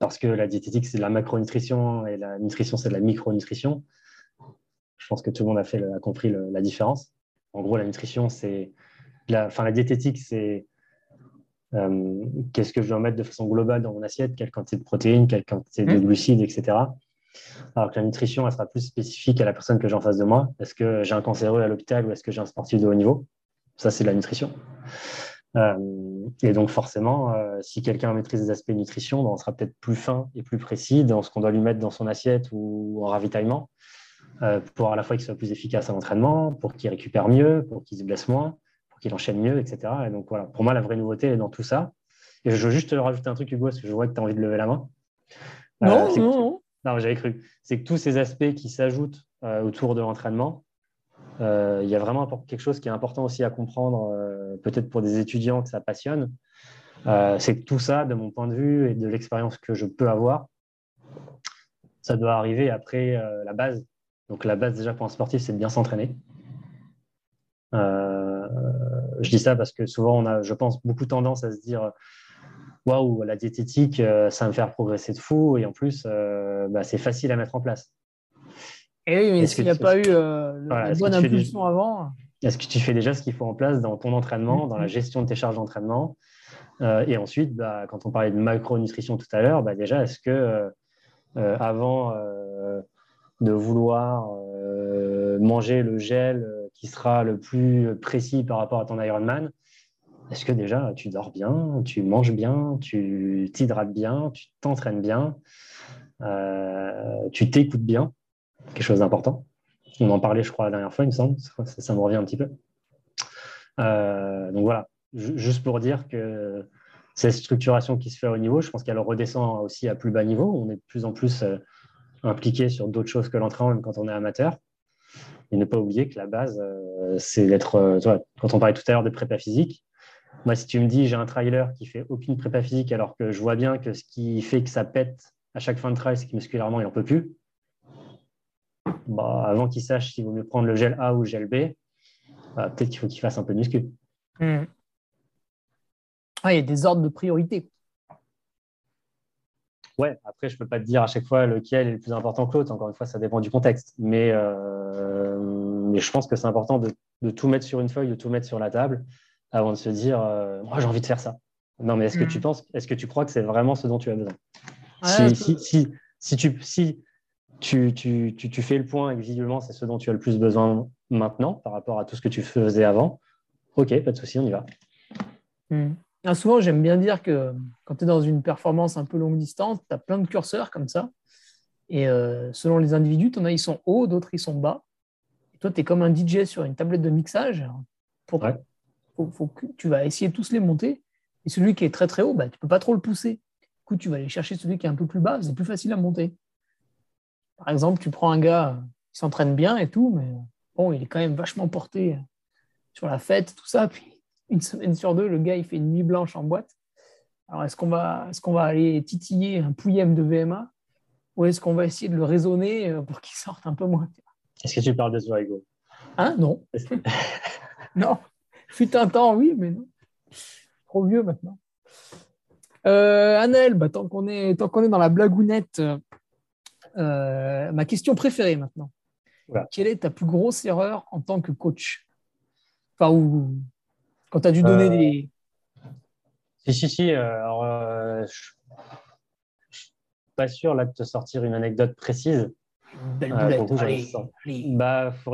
Parce que la diététique, c'est de la macronutrition et la nutrition, c'est de la micronutrition. Je pense que tout le monde a compris la différence. En gros, la nutrition, c'est... la diététique, c'est qu'est-ce que je dois mettre de façon globale dans mon assiette, quelle quantité de protéines, quelle quantité de glucides, etc. Alors que la nutrition, elle sera plus spécifique à la personne que j'ai en face de moi. Est-ce que j'ai un cancéreux à l'hôpital ou est-ce que j'ai un sportif de haut niveau? Ça, c'est de la nutrition. Et donc forcément, si quelqu'un maîtrise les aspects nutrition, on sera peut-être plus fin et plus précis dans ce qu'on doit lui mettre dans son assiette ou en ravitaillement. pour à la fois qu'il soit plus efficace à l'entraînement, pour qu'il récupère mieux, pour qu'il se blesse moins, pour qu'il enchaîne mieux, etc. Et donc voilà, pour moi, la vraie nouveauté est dans tout ça. Et je veux juste te rajouter un truc, Hugo, parce que je vois que tu as envie de lever la main. Non, j'avais cru. C'est que tous ces aspects qui s'ajoutent autour de l'entraînement, il y a vraiment quelque chose qui est important aussi à comprendre, peut-être pour des étudiants que ça passionne. C'est que tout ça, de mon point de vue et de l'expérience que je peux avoir, ça doit arriver après la base. Donc la base déjà pour un sportif, c'est de bien s'entraîner. Je dis ça parce que souvent on a, je pense, beaucoup tendance à se dire waouh, la diététique, ça va me faire progresser de fou, et en plus, c'est facile à mettre en place. Et oui, mais s'il n'y a pas eu une bonne impulsion avant. Est-ce que tu fais déjà ce qu'il faut en place dans ton entraînement, dans la gestion de tes charges d'entraînement? Et ensuite, quand on parlait de macronutrition tout à l'heure, déjà, est-ce que avant de vouloir manger le gel qui sera le plus précis par rapport à ton Ironman, est-ce que déjà tu dors bien, tu manges bien, tu t'hydrates bien, tu t'entraînes bien, tu t'écoutes bien? Quelque chose d'important. On en parlait, je crois, la dernière fois, il me semble. Ça me revient un petit peu. Donc voilà, juste pour dire que cette structuration qui se fait au niveau, je pense qu'elle redescend aussi à plus bas niveau. On est de plus en plus impliqué sur d'autres choses que l'entraînement, même quand on est amateur. Et ne pas oublier que la base, c'est d'être... quand on parlait tout à l'heure de prépa physique, moi, si tu me dis j'ai un trailer qui ne fait aucune prépa physique alors que je vois bien que ce qui fait que ça pète à chaque fin de trail, c'est que musculairement, il n'en peut plus. Avant qu'il sache s'il vaut mieux prendre le gel A ou le gel B, peut-être qu'il faut qu'il fasse un peu de muscu. Il y a des ordres de priorité. Ouais, après, je ne peux pas te dire à chaque fois lequel est le plus important que l'autre. Encore une fois, ça dépend du contexte. Mais je pense que c'est important de tout mettre sur une feuille, de tout mettre sur la table avant de se dire « j'ai envie de faire ça ». Non, mais est-ce que tu crois que c'est vraiment ce dont tu as besoin? Si tu fais le point et que visiblement c'est ce dont tu as le plus besoin maintenant par rapport à tout ce que tu faisais avant, ok, pas de souci, on y va. Souvent j'aime bien dire que quand tu es dans une performance un peu longue distance, tu as plein de curseurs comme ça, et selon les individus, tu en as, ils sont hauts, d'autres ils sont bas, et toi tu es comme un DJ sur une tablette de mixage. Tu vas essayer de tous les monter, et celui qui est très très haut, tu peux pas trop le pousser, du coup tu vas aller chercher celui qui est un peu plus bas, c'est plus facile à monter. Par exemple, tu prends un gars qui s'entraîne bien et tout, mais bon, il est quand même vachement porté sur la fête, tout ça. Puis une semaine sur deux, le gars, il fait une nuit blanche en boîte. Alors, est-ce qu'on va aller titiller un pouillème de VMA, ou est-ce qu'on va essayer de le raisonner pour qu'il sorte un peu moins? Est-ce que tu parles de toi, Hugo? Non. Non. Fut un temps, oui, mais non. Trop vieux maintenant. Anaël, tant qu'on est dans la blagounette... ma question préférée maintenant. Voilà. Quelle est ta plus grosse erreur en tant que coach? Quand tu as dû donner des... Si. Alors, je suis pas sûr là de te sortir une anecdote précise. Faudrait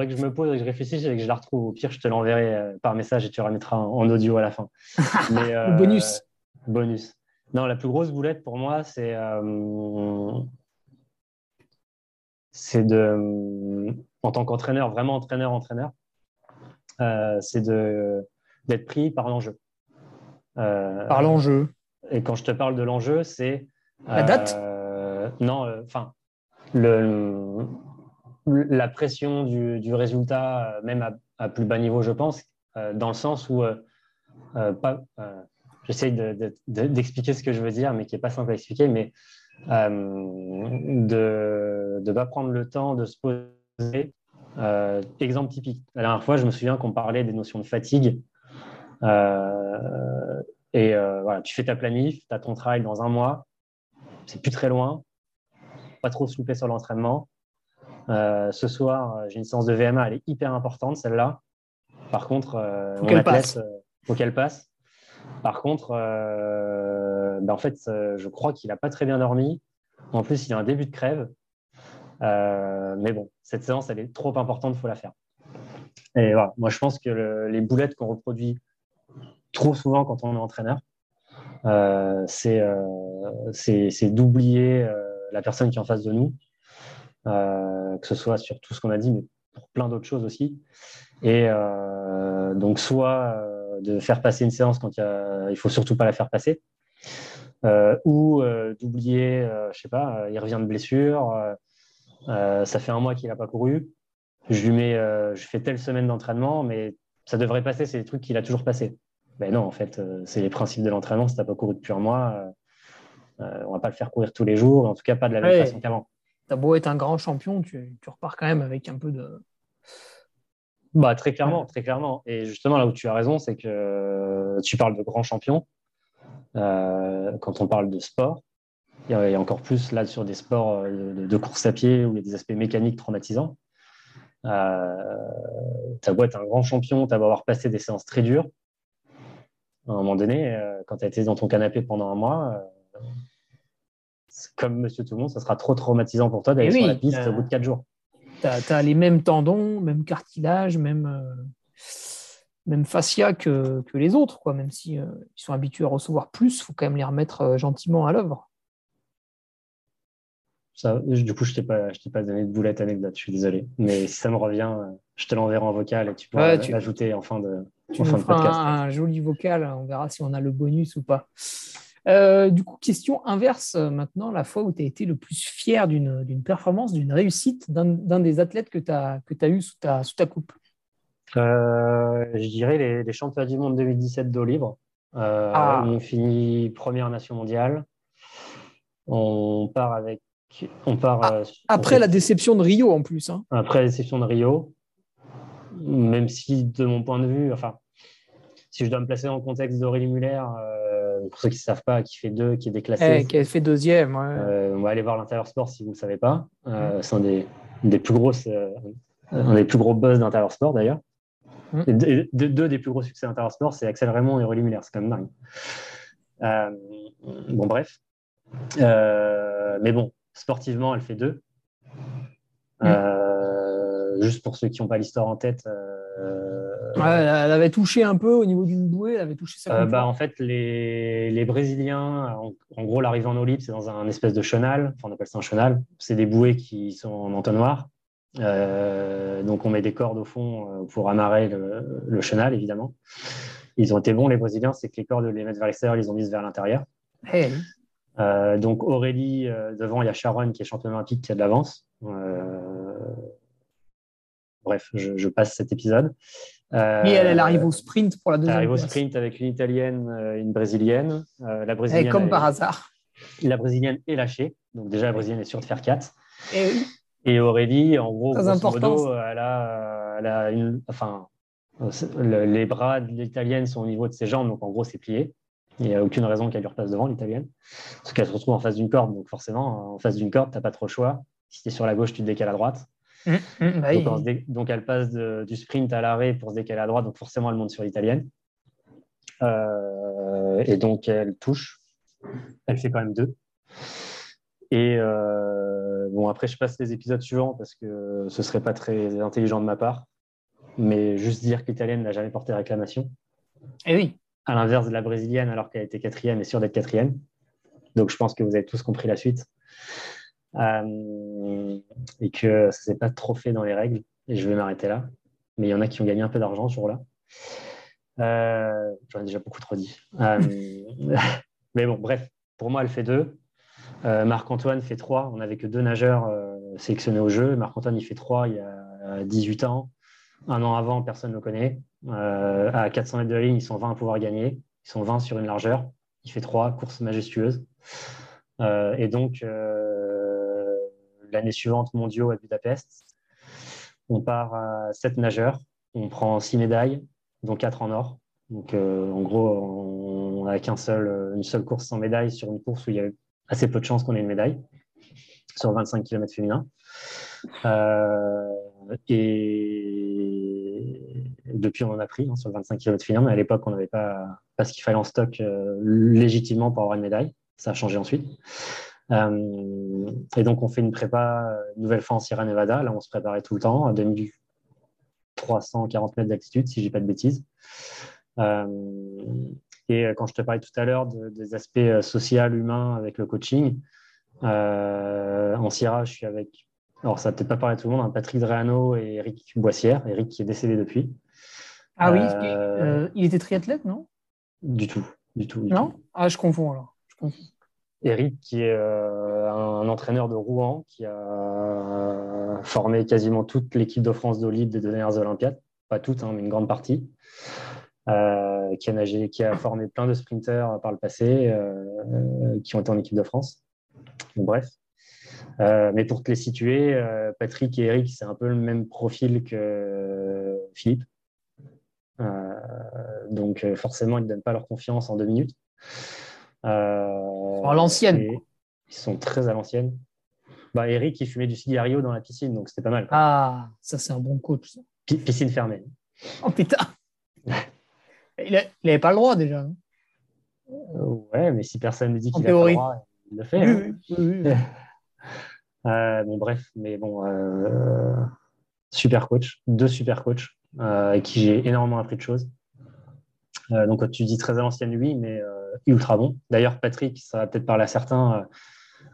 que je me pose et que je réfléchisse et que je la retrouve. Au pire, je te l'enverrai par message et tu remettras en audio à la fin. Mais, bonus. Non, la plus grosse boulette pour moi, c'est de, en tant qu'entraîneur, vraiment entraîneur, c'est d'être pris par l'enjeu. Par l'enjeu. Et quand je te parle de l'enjeu, c'est la date. La pression du résultat, même à plus bas niveau, je pense, dans le sens où j'essaye d'expliquer ce que je veux dire, mais qui n'est pas simple à expliquer, mais de ne pas prendre le temps de se poser. Exemple typique, la dernière fois je me souviens qu'on parlait des notions de fatigue, tu fais ta planif, tu as ton travail dans un mois, c'est plus très loin, pas trop souffler sur l'entraînement, ce soir j'ai une séance de VMA, elle est hyper importante celle-là, par contre faut qu'elle passe. Par contre, je crois qu'il n'a pas très bien dormi. En plus, il a un début de crève. Mais bon, cette séance, elle est trop importante, il faut la faire. Et voilà, moi, je pense que les boulettes qu'on reproduit trop souvent quand on est entraîneur, c'est d'oublier la personne qui est en face de nous. que ce soit sur tout ce qu'on a dit, mais pour plein d'autres choses aussi. Et donc, soit de faire passer une séance quand il faut surtout pas la faire passer, ou d'oublier, je sais pas, il revient de blessure, ça fait un mois qu'il n'a pas couru, je fais telle semaine d'entraînement, mais ça devrait passer, c'est des trucs qu'il a toujours passé. Ben non, en fait, c'est les principes de l'entraînement, si tu n'as pas couru depuis un mois, on ne va pas le faire courir tous les jours, en tout cas pas de la même façon qu'avant. T'as beau être un grand champion, tu repars quand même avec un peu de... Bah, très clairement, très clairement. Et justement, là où tu as raison, c'est que tu parles de grand champion quand on parle de sport, et encore plus là sur des sports de course à pied où il y a des aspects mécaniques traumatisants. T'as beau être un grand champion, t'as beau avoir passé des séances très dures, à un moment donné, quand tu as été dans ton canapé pendant un mois, comme monsieur tout le monde, ça sera trop traumatisant pour toi d'aller sur la piste au bout de 4 jours. Tu as les mêmes tendons, même cartilage, même fascia que les autres, quoi. Même si ils sont habitués à recevoir plus, il faut quand même les remettre gentiment à l'œuvre. Du coup, je t'ai pas donné de boulette anecdote, je suis désolé. Mais si ça me revient, je te l'enverrai en vocal et tu pourras l'ajouter en fin de... Tu nous feras un joli vocal, on verra si on a le bonus ou pas. Du coup, question inverse maintenant, la fois où tu as été le plus fier d'une performance, d'une réussite, d'un des athlètes que tu as eu sous ta coupe. Je dirais les championnats du monde 2017 d'eau libre. On finit première nation mondiale. Après la déception de Rio en plus. Hein. Après la déception de Rio. Même si, de mon point de vue, enfin, si je dois me placer dans le contexte d'Aurélie Muller, pour ceux qui ne savent pas, qui est déclassée. Qui a fait deuxième. Ouais. On va aller voir l'Intérieur Sport si vous ne le savez pas. C'est un des plus gros buzz d'Intérieur Sport, d'ailleurs. Deux des plus gros succès d'Intérieur Sport, c'est Axel Raymond et Aurélie Muller. C'est quand même dingue. Bon, bref. Mais bon, sportivement, elle fait deux. Juste pour ceux qui n'ont pas l'histoire en tête. Elle avait touché un peu au niveau d'une bouée, elle avait touché ça. En fait, les Brésiliens, en gros, l'arrivée en eau libre, c'est dans un espèce de chenal, on appelle ça un chenal, c'est des bouées qui sont en entonnoir. Donc, on met des cordes au fond pour amarrer le chenal, évidemment. Ils ont été bons, les Brésiliens, c'est que les cordes, les mettre vers l'extérieur, ils les ont mises vers l'intérieur. Hey. Donc, Aurélie, devant, il y a Sharon qui est championne olympique, qui a de l'avance. Bref, je passe cet épisode. Mais elle arrive au sprint pour la deuxième. Elle arrive au sprint avec une Italienne, une Brésilienne. La Brésilienne et comme par hasard. La Brésilienne est lâchée. Donc déjà, la Brésilienne est sûre de faire 4. Et Aurélie, en gros, grosso modo, elle a les bras de l'Italienne sont au niveau de ses jambes. Donc, en gros, c'est plié. Il n'y a aucune raison qu'elle lui repasse devant, l'Italienne. Parce qu'elle se retrouve en face d'une corde. Donc forcément, en face d'une corde, tu n'as pas trop le choix. Si tu es sur la gauche, tu te décales à droite. Donc elle passe du sprint à l'arrêt pour se décaler à droite, donc forcément elle monte sur l'italienne et donc elle touche, elle fait quand même 2 et après je passe les épisodes suivants parce que ce serait pas très intelligent de ma part, mais juste dire que l'italienne n'a jamais porté réclamation, et oui, à l'inverse de la brésilienne alors qu'elle était 4e et sûre d'être 4e, donc je pense que vous avez tous compris la suite. Et que ça s'est pas trop fait dans les règles, et je vais m'arrêter là, mais il y en a qui ont gagné un peu d'argent ce jour-là, j'en ai déjà beaucoup trop dit, mais bon bref, pour moi elle fait 2, Marc-Antoine fait 3, on n'avait que 2 nageurs sélectionnés au jeu. Marc-Antoine il fait 3 il y a 18 ans, un an avant personne ne le connaît, à 400 mètres de la ligne ils sont 20 à pouvoir gagner, ils sont 20 sur une largeur, il fait 3, course majestueuse. Et donc l'année suivante, mondiaux à Budapest, on part à 7 nageurs, on prend 6 médailles, dont 4 en or. Donc en gros, on n'a qu'une seule course sans médaille sur une course où il y a eu assez peu de chances qu'on ait une médaille, sur 25 km féminin. Et depuis, on en a pris sur le 25 km féminin, mais à l'époque, on n'avait pas ce qu'il fallait en stock légitimement pour avoir une médaille. Ça a changé ensuite. Et donc, on fait une prépa une nouvelle fois en Sierra Nevada. Là, on se préparait tout le temps à 2340 mètres d'altitude, si je dis pas de bêtises. Et quand je te parlais tout à l'heure des aspects sociaux, humains avec le coaching, en Sierra, je suis avec alors ça ne va peut-être pas parler à tout le monde, hein, Patrick Dréano et Eric Boissière, Eric qui est décédé depuis. Ah oui, il était triathlète, non? Du tout. Non? Ah, je confonds alors. Eric, qui est un entraîneur de Rouen, qui a formé quasiment toute l'équipe de France d'eau libre des deux dernières Olympiades, pas toutes, hein, mais une grande partie, qui a formé plein de sprinteurs par le passé, qui ont été en équipe de France. Donc, bref. Mais pour te les situer, Patrick et Eric, c'est un peu le même profil que Philippe. Donc, forcément, ils ne donnent pas leur confiance en 2 minutes. À l'ancienne. Ils sont très à l'ancienne. Bah, Eric, il fumait du cigario dans la piscine, donc c'était pas mal. Ah, ça, c'est un bon coach. Piscine fermée. Oh putain. Il n'avait pas le droit déjà. Ouais, mais si personne ne dit qu'il n'a pas le droit, il le fait. Oui. Bon, bref, mais bon, super coach, 2 super coachs avec qui j'ai énormément appris de choses. Donc, tu dis très à l'ancienne, lui, mais ultra bon. D'ailleurs, Patrick, ça va peut-être parler à certains.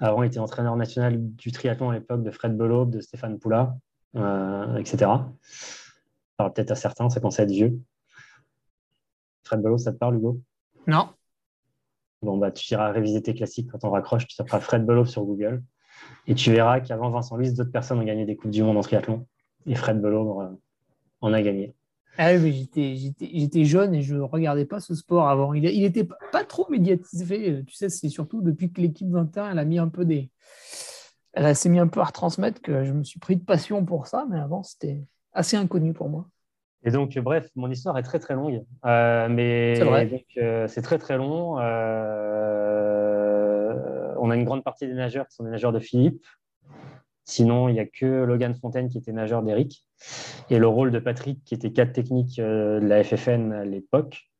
Avant, il était entraîneur national du triathlon à l'époque de Fred Belobre, de Stéphane Poula, etc. Ça parle peut-être à certains, ça commence à être vieux. Fred Belobre, ça te parle, Hugo? Non. Bon, bah, tu iras réviser tes classiques quand on raccroche. Tu taperas Fred Belobre sur Google et tu verras qu'avant Vincent Luis, d'autres personnes ont gagné des Coupes du Monde en triathlon. Et Fred Belobre en a gagné. Ah oui, mais j'étais jeune et je ne regardais pas ce sport avant. Il n'était pas trop médiatisé. Tu sais, c'est surtout depuis que l'équipe 21 elle s'est mis un peu à retransmettre que je me suis pris de passion pour ça. Mais avant, c'était assez inconnu pour moi. Et donc, bref, mon histoire est très, très longue. Mais c'est vrai. Donc, c'est très, très long. On a une grande partie des nageurs qui sont des nageurs de Philippe. Sinon, il n'y a que Logan Fontaine qui était nageur d'Eric et le rôle de Patrick qui était cadre technique de la FFN à l'époque.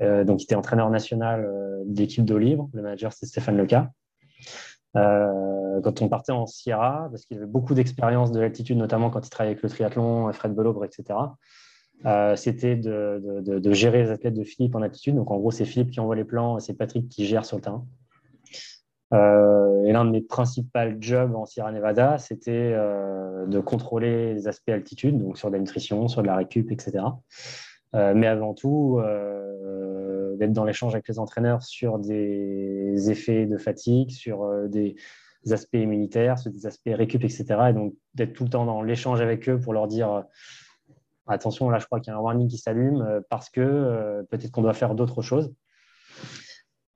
Donc, il était entraîneur national d'équipe d'eau libre. Le manager, c'est Stéphane Leca. Quand on partait en Sierra, parce qu'il avait beaucoup d'expérience de l'altitude, notamment quand il travaillait avec le triathlon, Fred Belobre, etc., c'était de gérer les athlètes de Philippe en altitude. Donc, en gros, c'est Philippe qui envoie les plans et c'est Patrick qui gère sur le terrain. Et l'un de mes principaux jobs en Sierra Nevada, c'était de contrôler les aspects altitude, donc sur de la nutrition, sur de la récup, etc. Mais avant tout, d'être dans l'échange avec les entraîneurs sur des effets de fatigue, sur des aspects immunitaires, sur des aspects récup, etc. Et donc, d'être tout le temps dans l'échange avec eux pour leur dire « Attention, là, je crois qu'il y a un warning qui s'allume parce que peut-être qu'on doit faire d'autres choses. »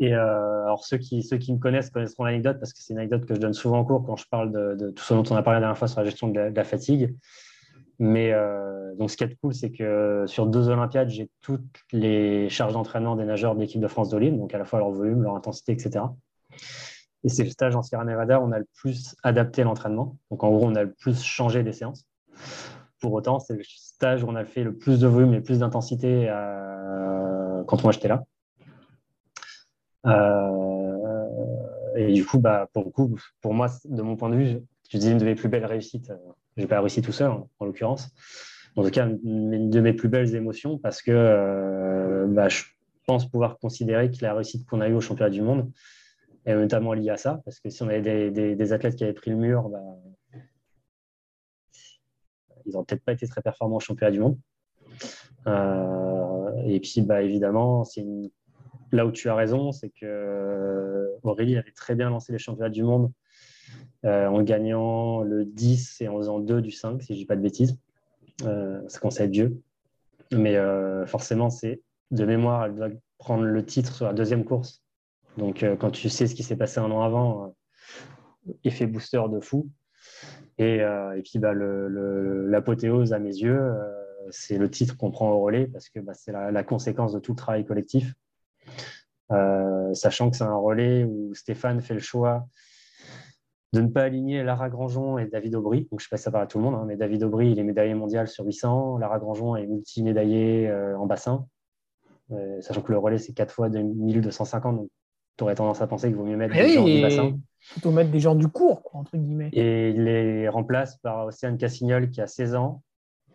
Et alors ceux qui me connaisseront l'anecdote parce que c'est une anecdote que je donne souvent en cours quand je parle de tout ce dont on a parlé la dernière fois sur la gestion de la fatigue. Mais donc ce qui est cool, c'est que sur 2 Olympiades, j'ai toutes les charges d'entraînement des nageurs de l'équipe de France d'eau libre, donc à la fois leur volume, leur intensité, etc. Et c'est le stage en Sierra Nevada où on a le plus adapté l'entraînement. Donc en gros, on a le plus changé les séances. Pour autant, c'est le stage où on a fait le plus de volume et le plus d'intensité quand moi j'étais là. Et du coup, bah, pour moi, de mon point de vue, je disais une de mes plus belles réussites. Je n'ai pas réussi tout seul, en l'occurrence. En tout cas, une de mes plus belles émotions parce que je pense pouvoir considérer que la réussite qu'on a eue au championnat du monde est notamment liée à ça. Parce que si on avait des athlètes qui avaient pris le mur, bah, ils n'auraient peut-être pas été très performants au championnat du monde. Et puis, bah, évidemment, là où tu as raison, c'est que Aurélie avait très bien lancé les championnats du monde en gagnant le 10 et en faisant 2 du 5, si je ne dis pas de bêtises. Ça commence à être vieux. Mais forcément, c'est de mémoire, elle doit prendre le titre sur la 2e course. Donc, quand tu sais ce qui s'est passé un an avant, effet booster de fou. Et puis, bah, l'apothéose, à mes yeux, c'est le titre qu'on prend au relais parce que bah, c'est la conséquence de tout le travail collectif. Sachant que c'est un relais où Stéphane fait le choix de ne pas aligner Lara Grandjean et David Aubry. Donc, je passe ça par à tout le monde, hein, mais David Aubry, il est médaillé mondial sur 800. Lara Grandjean est multi-médaillé en bassin. Sachant que le relais, c'est 4 fois 1250. Donc, tu aurais tendance à penser qu'il vaut mieux mettre des gens du bassin. Plutôt mettre des gens du cours, quoi, entre guillemets. Et il les remplace par Océane Cassignol, qui a 16 ans,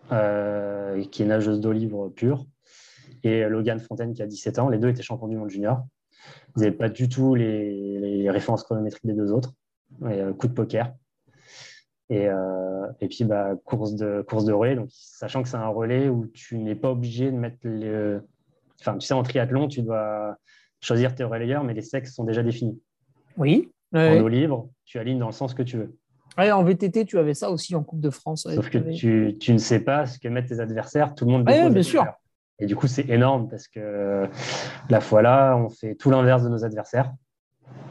qui est nageuse d'eau libre pure. Et Logan Fontaine qui a 17 ans. Les 2 étaient champions du monde junior. Ils n'avaient pas du tout les références chronométriques des 2 autres. Et, coup de poker. Et puis, course de relais. Donc, sachant que c'est un relais où tu n'es pas obligé de mettre les... Enfin, tu sais, en triathlon, tu dois choisir tes relayeurs, mais les sexes sont déjà définis. Oui. En eau libre, tu alignes dans le sens que tu veux. Ouais, en VTT, tu avais ça aussi en Coupe de France. Ouais, sauf que tu ne sais pas ce que mettent tes adversaires. Tout le monde dépose. Oui, bien sûr. Et du coup, c'est énorme parce que la fois là, on fait tout l'inverse de nos adversaires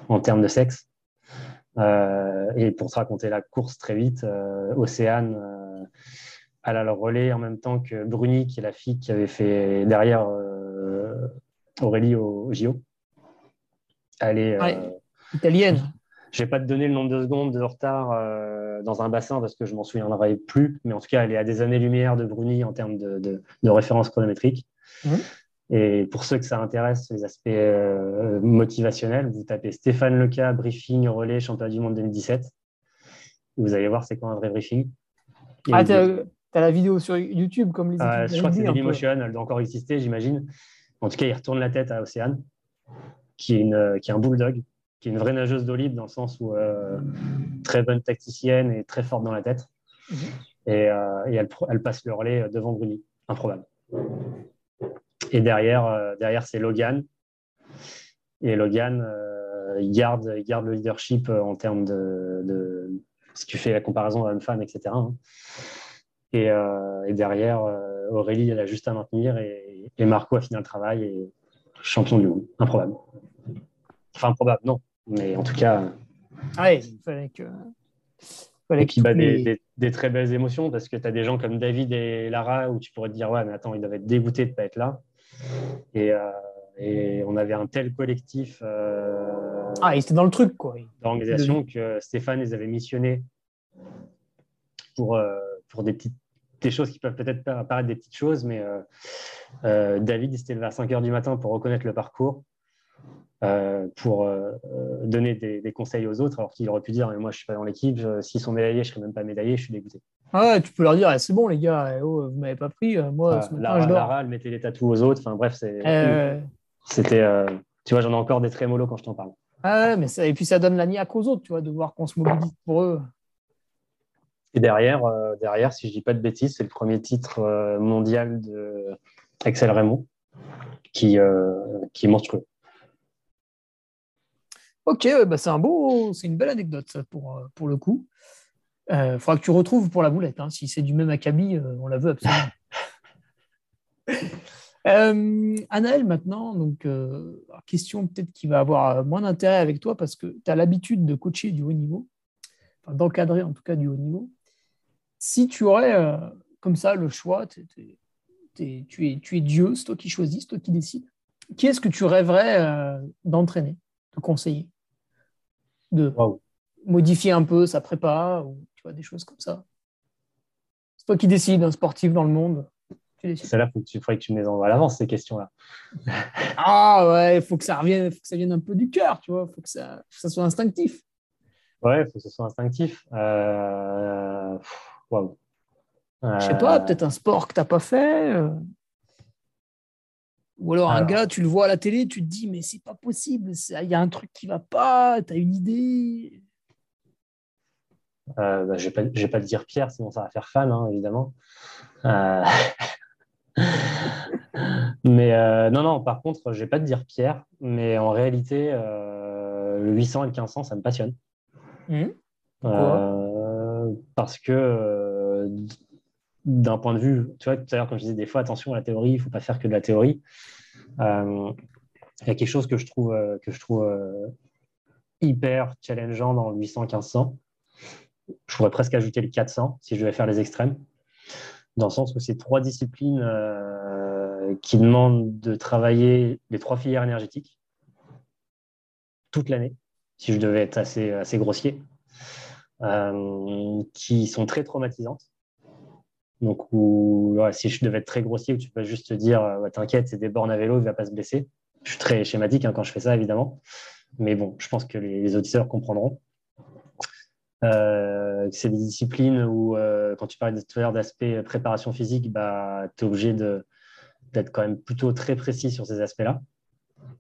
en termes de sexe. Et pour te raconter la course très vite, Océane, elle a le relais en même temps que Bruni, qui est la fille qui avait fait derrière Aurélie au JO. Elle est italienne. Je ne vais pas te donner le nombre de secondes de retard dans un bassin parce que je ne m'en souviendrai plus. Mais en tout cas, elle est à des années-lumière de Bruni en termes de référence chronométrique. Mmh. Et pour ceux que ça intéresse, les aspects motivationnels, vous tapez Stéphane Leca, briefing, relais, championnat du monde 2017. Vous allez voir c'est quoi un vrai briefing. Et t'as la vidéo sur YouTube comme les équipes. Je crois que c'est Dailymotion, elle doit encore exister, j'imagine. En tout cas, il retourne la tête à Océane, qui est un bulldog, qui est une vraie nageuse d'eau libre dans le sens où très bonne tacticienne et très forte dans la tête. Mmh. Et elle passe le relais devant Bruni. Improbable. Et derrière c'est Logan. Et Logan, il garde le leadership en termes de si tu fais la comparaison homme-femme, etc. Hein. Et derrière, Aurélie, elle a juste à maintenir. Et Marco a fini le travail et champion du monde. Improbable. Enfin, improbable, non. Mais en tout cas... Ouais, il fallait que des très belles émotions parce que tu as des gens comme David et Lara où tu pourrais te dire « Ouais, mais attends, ils doivent être dégoûtés de ne pas être là. » Et on avait un tel collectif... ils étaient dans le truc, quoi. Dans l'organisation que Stéphane les avait missionnés pour des choses qui peuvent peut-être apparaître des petites choses, mais David, il s'était levé à 5h du matin pour reconnaître le parcours, pour donner des conseils aux autres, alors qu'il aurait pu dire « Moi, je ne suis pas dans l'équipe, s'ils sont médaillés, je ne serai même pas médaillé, je suis dégoûté. » Ah, tu peux leur dire « C'est bon, les gars, vous ne m'avez pas pris, moi, ce matin, je dors. » Lara, elle mettait les tatous aux autres, enfin bref, c'était... tu vois, j'en ai encore des trémolos quand je t'en parle. Ah, mais ça, et puis ça donne la niaque aux autres, tu vois, de voir qu'on se mobilise pour eux. Et derrière, si je ne dis pas de bêtises, c'est le premier titre mondial d'Axel Raymond qui est monstrueux. Ok, c'est une belle anecdote ça, pour le coup. Il faudra que tu retrouves pour la boulette. Hein, si c'est du même acabit, on la veut absolument. Anaël, maintenant, donc, question peut-être qui va avoir moins d'intérêt avec toi parce que tu as l'habitude de coacher du haut niveau, enfin, d'encadrer en tout cas du haut niveau. Si tu aurais comme ça le choix, tu es Dieu, c'est toi qui choisis, c'est toi qui décides. Qui est-ce que tu rêverais d'entraîner, de conseiller, de modifier un peu sa prépa ou tu vois, des choses comme ça? C'est toi qui décides, un sportif dans le monde. Celle-là, il faudrait que tu me les envoies à l'avance, ces questions-là. Ah ouais, il faut que ça revienne, faut que ça vienne un peu du cœur, tu vois, il faut que ça soit instinctif. Ouais, il faut que ce soit instinctif. Wow. Je sais pas, peut-être un sport que tu n'as pas fait. Ou alors un gars, tu le vois à la télé, tu te dis, mais c'est pas possible, il y a un truc qui ne va pas, tu as une idée. Je ne vais pas te dire Pierre, sinon ça va faire fan, hein, évidemment. Mais non, par contre, je vais pas te dire Pierre, mais en réalité, le 800 et le 1500, ça me passionne. Parce que d'un point de vue, tu vois, tout à l'heure, quand je disais des fois, attention à la théorie, il faut pas faire que de la théorie. Il y a quelque chose que je trouve hyper challengeant dans le 800-1500. Je pourrais presque ajouter le 400 si je devais faire les extrêmes. Dans le sens où c'est trois disciplines qui demandent de travailler les trois filières énergétiques toute l'année, si je devais être assez grossier, qui sont très traumatisantes. Donc, si je devais être très grossier, où tu peux juste te dire « T'inquiète, c'est des bornes à vélo, il ne va pas se blesser ». Je suis très schématique quand je fais ça, évidemment. Mais bon, je pense que les auditeurs comprendront. C'est des disciplines où, quand tu parlais tout à l'heure d'aspect préparation physique, tu es obligé d'être quand même plutôt très précis sur ces aspects-là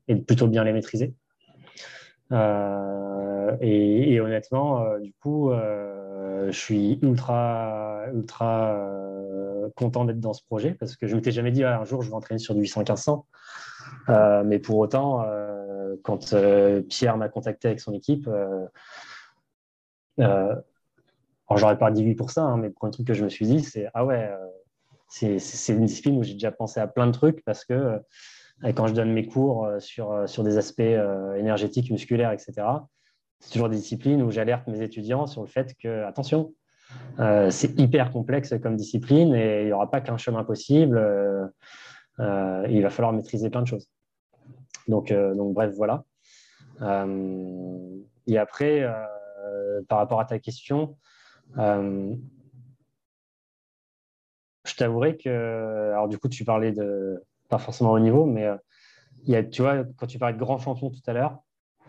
et de plutôt bien les maîtriser. Et honnêtement, Je suis ultra content d'être dans ce projet parce que je ne m'étais jamais dit ah, un jour je vais entraîner sur du 800-1500. Mais pour autant, quand Pierre m'a contacté avec son équipe, alors j'aurais pas dit 8% hein, mais pour un truc que je me suis dit, c'est ah ouais, c'est une discipline où j'ai déjà pensé à plein de trucs parce que quand je donne mes cours sur des aspects énergétiques, musculaires, etc., c'est toujours des disciplines où j'alerte mes étudiants sur le fait que, attention, c'est hyper complexe comme discipline et il n'y aura pas qu'un chemin possible. Il va falloir maîtriser plein de choses. Donc bref, voilà. Et après, par rapport à ta question, je t'avouerai que... Alors du coup, tu parlais de... Pas forcément au niveau, mais il y a, tu vois, quand tu parlais de grand champion tout à l'heure,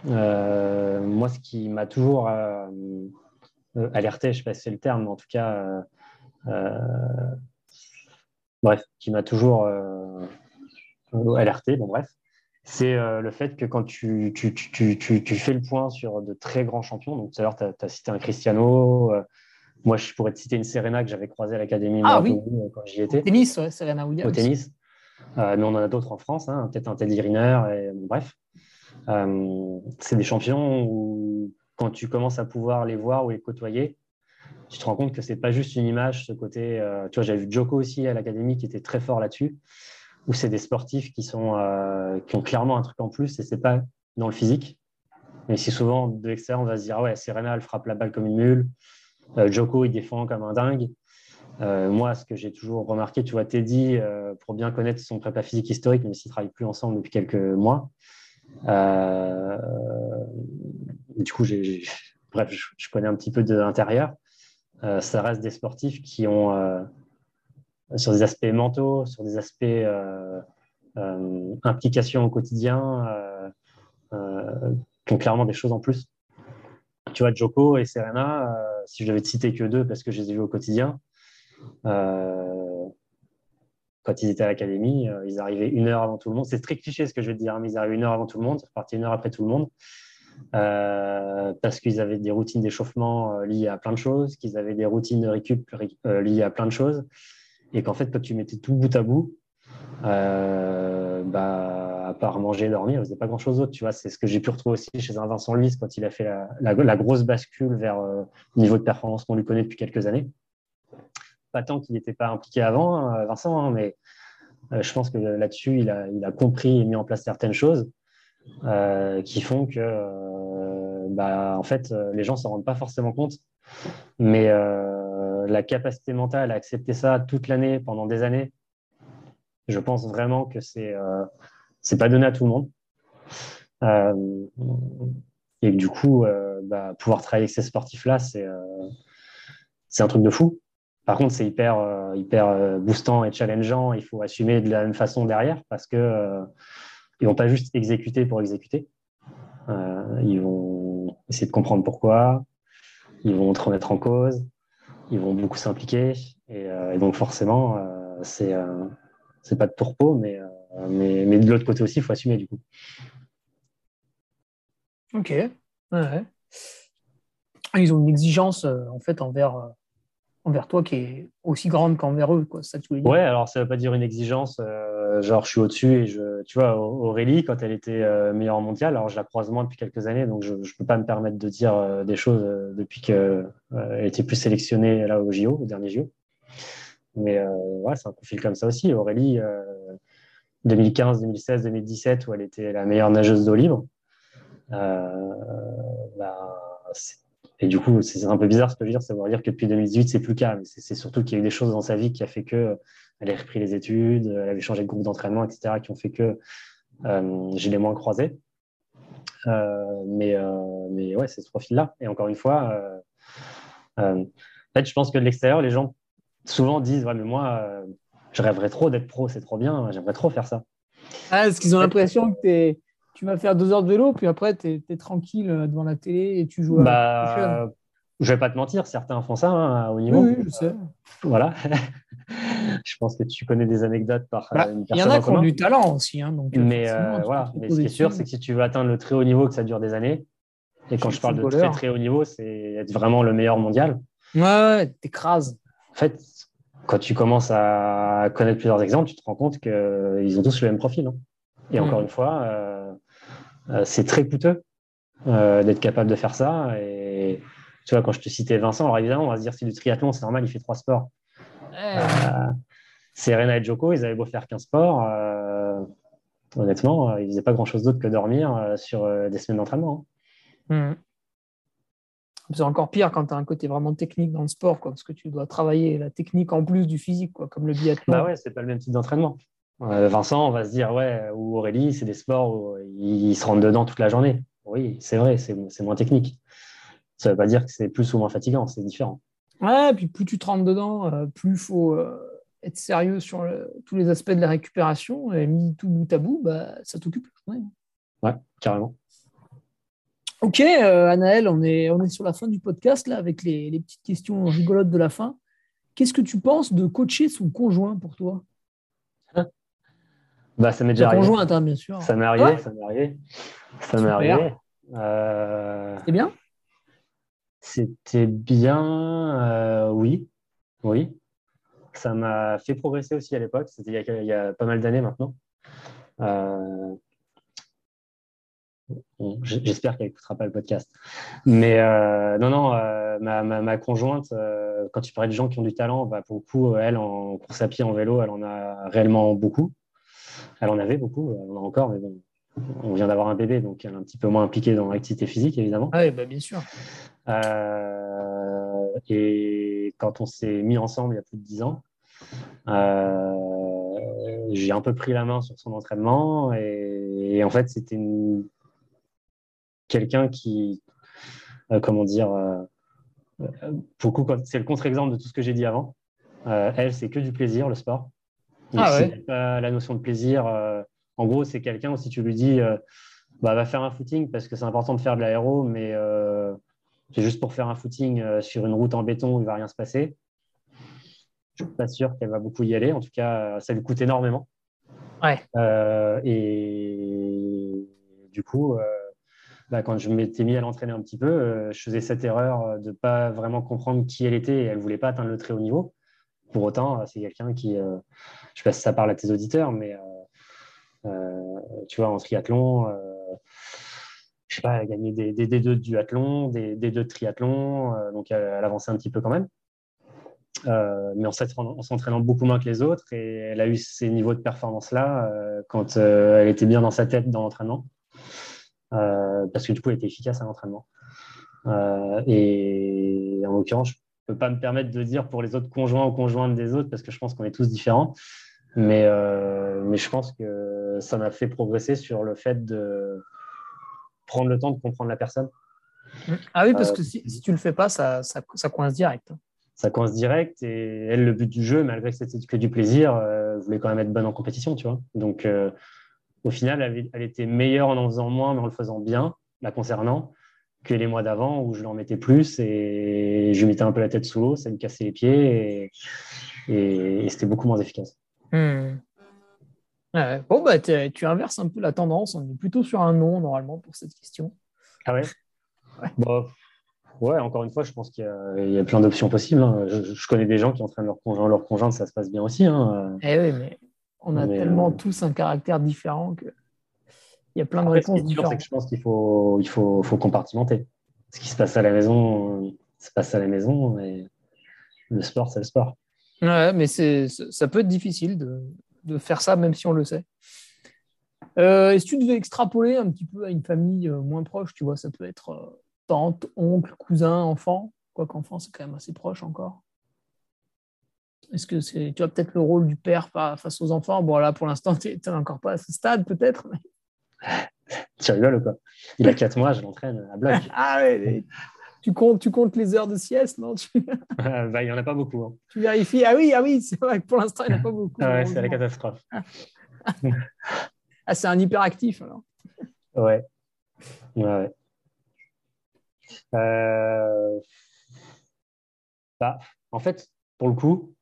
moi, ce qui m'a toujours alerté, je ne sais pas si c'est le terme, mais en tout cas, bref, qui m'a toujours alerté, bon bref, c'est le fait que quand tu fais le point sur de très grands champions, donc tout à l'heure, tu as cité un Cristiano, moi, je pourrais te citer une Serena que j'avais croisée à l'Académie quand j'y étais. Au tennis, ouais, Serena Williams. Au tennis, mais on en a d'autres en France, hein, peut-être un Teddy Riner, bon, bref. C'est des champions où quand tu commences à pouvoir les voir ou les côtoyer, tu te rends compte que c'est pas juste une image, ce côté tu vois, j'avais vu Joko aussi à l'Académie qui était très fort là-dessus, où c'est des sportifs qui ont clairement un truc en plus et c'est pas dans le physique, mais si souvent de l'extérieur on va se dire ah ouais, Serena elle frappe la balle comme une mule, Joko il défend comme un dingue. Moi, ce que j'ai toujours remarqué, tu vois, Teddy, pour bien connaître son prépa physique historique, même s'ils ne travaillent plus ensemble depuis quelques mois, du coup, bref, je connais un petit peu de l'intérieur. Ça reste des sportifs qui ont, sur des aspects mentaux, sur des aspects implication au quotidien, qui ont clairement des choses en plus. Tu vois, Joko et Serena, si je devais te citer que deux, parce que je les ai vus au quotidien, quand ils étaient à l'académie, ils arrivaient une heure avant tout le monde. C'est très cliché ce que je vais te dire, hein, mais ils arrivaient une heure avant tout le monde, ils repartaient une heure après tout le monde, parce qu'ils avaient des routines d'échauffement liées à plein de choses, qu'ils avaient des routines de récup liées à plein de choses, et qu'en fait, quand tu mettais tout bout à bout, à part manger et dormir, ils faisaient pas grand-chose d'autre. Tu vois, c'est ce que j'ai pu retrouver aussi chez un Vincent Luis quand il a fait la grosse bascule vers le niveau de performance qu'on lui connaît depuis quelques années. Pas tant qu'il n'était pas impliqué avant, hein, Vincent, hein, mais je pense que là-dessus, il a compris et mis en place certaines choses qui font que, en fait, les gens ne s'en rendent pas forcément compte. Mais la capacité mentale à accepter ça toute l'année, pendant des années, je pense vraiment que c'est pas donné à tout le monde. Et du coup, pouvoir travailler avec ces sportifs-là, c'est un truc de fou. Par contre, c'est hyper boostant et challengeant. Il faut assumer de la même façon derrière parce qu'ils ne vont pas juste exécuter pour exécuter. Ils vont essayer de comprendre pourquoi. Ils vont te remettre en cause. Ils vont beaucoup s'impliquer. Et donc, forcément, c'est pas de tourpeau, mais de l'autre côté aussi, il faut assumer du coup. Ok. Ouais. Ils ont une exigence en fait envers toi qui est aussi grande qu'envers eux, quoi. Ça, tu veux dire. Ouais, alors ça ne veut pas dire une exigence, genre je suis au-dessus et tu vois, Aurélie, quand elle était meilleure mondiale, alors je la croise moins depuis quelques années, donc je ne peux pas me permettre de dire des choses depuis qu'elle était plus sélectionnée là au dernier JO. Mais ouais, c'est un profil comme ça aussi. Aurélie, 2015, 2016, 2017, où elle était la meilleure nageuse d'eau libre. Et du coup, c'est un peu bizarre ce que je veux dire. Ça veut dire que depuis 2018, c'est plus le cas. Mais c'est surtout qu'il y a eu des choses dans sa vie qui a fait qu'elle ait repris les études, elle avait changé de groupe d'entraînement, etc., qui ont fait que je l'ai moins croisée. Mais ouais, c'est ce profil-là. Et encore une fois, en fait, je pense que de l'extérieur, les gens souvent disent ouais, mais moi, je rêverais trop d'être pro, c'est trop bien, j'aimerais trop faire ça. Ah, parce qu'ils ont l'impression que tu vas faire 2 heures de vélo, puis après, tu es tranquille devant la télé et tu joues à la PlayStation. Je ne vais pas te mentir, certains font ça hein, au niveau. Oui, je sais. Voilà. Je pense que tu connais des anecdotes par une personne. Il y en a qui ont du talent aussi. Hein, donc, mais voilà, mais ce qui est sûr, c'est que si tu veux atteindre le très haut niveau, que ça dure des années, et quand je parle de très haut niveau, c'est être vraiment le meilleur mondial. Ouais, t'écrases. En fait, quand tu commences à connaître plusieurs exemples, tu te rends compte qu'ils ont tous le même profil. Hein. Et encore une fois, c'est très coûteux d'être capable de faire ça. Et tu vois, quand je te citais Vincent, alors évidemment, on va se dire, c'est du triathlon, c'est normal, il fait 3 sports. Ouais. Serena et Joko, ils avaient beau faire 15 sports. Honnêtement, ils ne faisaient pas grand-chose d'autre que dormir sur des semaines d'entraînement. Hein. Mmh. C'est encore pire quand tu as un côté vraiment technique dans le sport, quoi, parce que tu dois travailler la technique en plus du physique, quoi, comme le biathlon. Bah ouais, c'est pas le même type d'entraînement. Vincent, on va se dire, ouais, ou Aurélie, c'est des sports où ils se rentrent dedans toute la journée. Oui, c'est vrai, c'est moins technique. Ça ne veut pas dire que c'est plus ou moins fatigant, c'est différent. Ouais, puis plus tu te rentres dedans, plus il faut être sérieux sur tous les aspects de la récupération, et mis tout bout à bout, bah, ça t'occupe la journée. Ouais, carrément. Ok, Anaël, on est sur la fin du podcast, là, avec les petites questions rigolotes de la fin. Qu'est-ce que tu penses de coacher son conjoint pour toi? Bah, ça m'est déjà arrivé. Conjointe, hein, bien sûr. Ça m'est arrivé, ça m'est arrivé. C'était bien? C'était bien, oui. Oui. Ça m'a fait progresser aussi à l'époque. C'était il y a pas mal d'années maintenant. Bon, j'espère qu'elle n'écoutera pas le podcast. Mais ma conjointe, quand tu parlais de gens qui ont du talent, bah, pour beaucoup, elle, en course à pied, en vélo, elle en a réellement beaucoup. Elle en avait beaucoup, elle en a encore, mais bon, on vient d'avoir un bébé, donc elle est un petit peu moins impliquée dans l'activité physique, évidemment. Ah oui, bah, bien sûr. Et quand on s'est mis ensemble il y a plus de 10 ans, j'ai un peu pris la main sur son entraînement et en fait c'était quelqu'un qui beaucoup, c'est le contre-exemple de tout ce que j'ai dit avant. Elle, c'est que du plaisir, le sport. C'est pas la notion de plaisir. En gros, c'est quelqu'un où si tu lui dis va faire un footing parce que c'est important de faire de l'aéro, mais c'est juste pour faire un footing sur une route en béton où il va rien se passer, je ne suis pas sûr qu'elle va beaucoup y aller. En tout cas, ça lui coûte énormément. Ouais. Et du coup, quand je m'étais mis à l'entraîner un petit peu, je faisais cette erreur de ne pas vraiment comprendre qui elle était. Et elle ne voulait pas atteindre le très haut niveau. Pour autant, c'est quelqu'un qui, je ne sais pas si ça parle à tes auditeurs, mais tu vois, en triathlon, je ne sais pas, elle a gagné des D2 de duathlon, des D2 de triathlon. Donc, elle avançait un petit peu quand même. Mais en s'entraînant beaucoup moins que les autres, et elle a eu ces niveaux de performance-là quand elle était bien dans sa tête dans l'entraînement, parce que du coup elle était efficace à l'entraînement. Et en l'occurrence, je ne peux pas me permettre de dire pour les autres conjoints ou conjointes des autres, parce que je pense qu'on est tous différents, mais je pense que ça m'a fait progresser sur le fait de prendre le temps de comprendre la personne. Ah oui, parce que si tu ne le fais pas, ça coince direct. Ça coince direct, et elle, le but du jeu, malgré que c'était que du plaisir, voulait quand même être bonne en compétition, tu vois. Donc, au final, elle était meilleure en faisant moins, mais en le faisant bien, la concernant, que les mois d'avant où je l'en mettais plus et je mettais un peu la tête sous l'eau, ça me cassait les pieds et c'était beaucoup moins efficace. Bon, bah, tu inverses un peu la tendance, on est plutôt sur un non, normalement, pour cette question. Ah ouais? Ouais. Bon. Ouais, encore une fois, je pense qu'il y a plein d'options possibles. Hein. Je connais des gens qui entraînent leur conjoint, leur conjointe, ça se passe bien aussi. Hein. Eh oui, mais on a tellement tous un caractère différent qu'il y a plein de réponses différentes. C'est que je pense qu'il faut compartimenter. Ce qui se passe à la maison, se passe à la maison, mais le sport, c'est le sport. Ouais, mais ça peut être difficile de faire ça, même si on le sait. Et si tu devais extrapoler un petit peu à une famille moins proche, tu vois, ça peut être... tante, oncle, cousin, enfant, quoi qu'enfant, c'est quand même assez proche encore. Est-ce que tu vois peut-être le rôle du père face aux enfants? Bon, là, pour l'instant, tu n'es encore pas à ce stade, peut-être. Mais... tu rigoles ou quoi? Il a 4 mois, je l'entraîne à bloc. Ah oui, tu comptes les heures de sieste, non? Il n'y en a pas beaucoup. Hein. Tu vérifies? Ah oui, c'est vrai que pour l'instant, il n'y en a pas beaucoup. Ah ouais, c'est la catastrophe. Ah, c'est un hyperactif, alors. Ouais. En fait, pour le coup,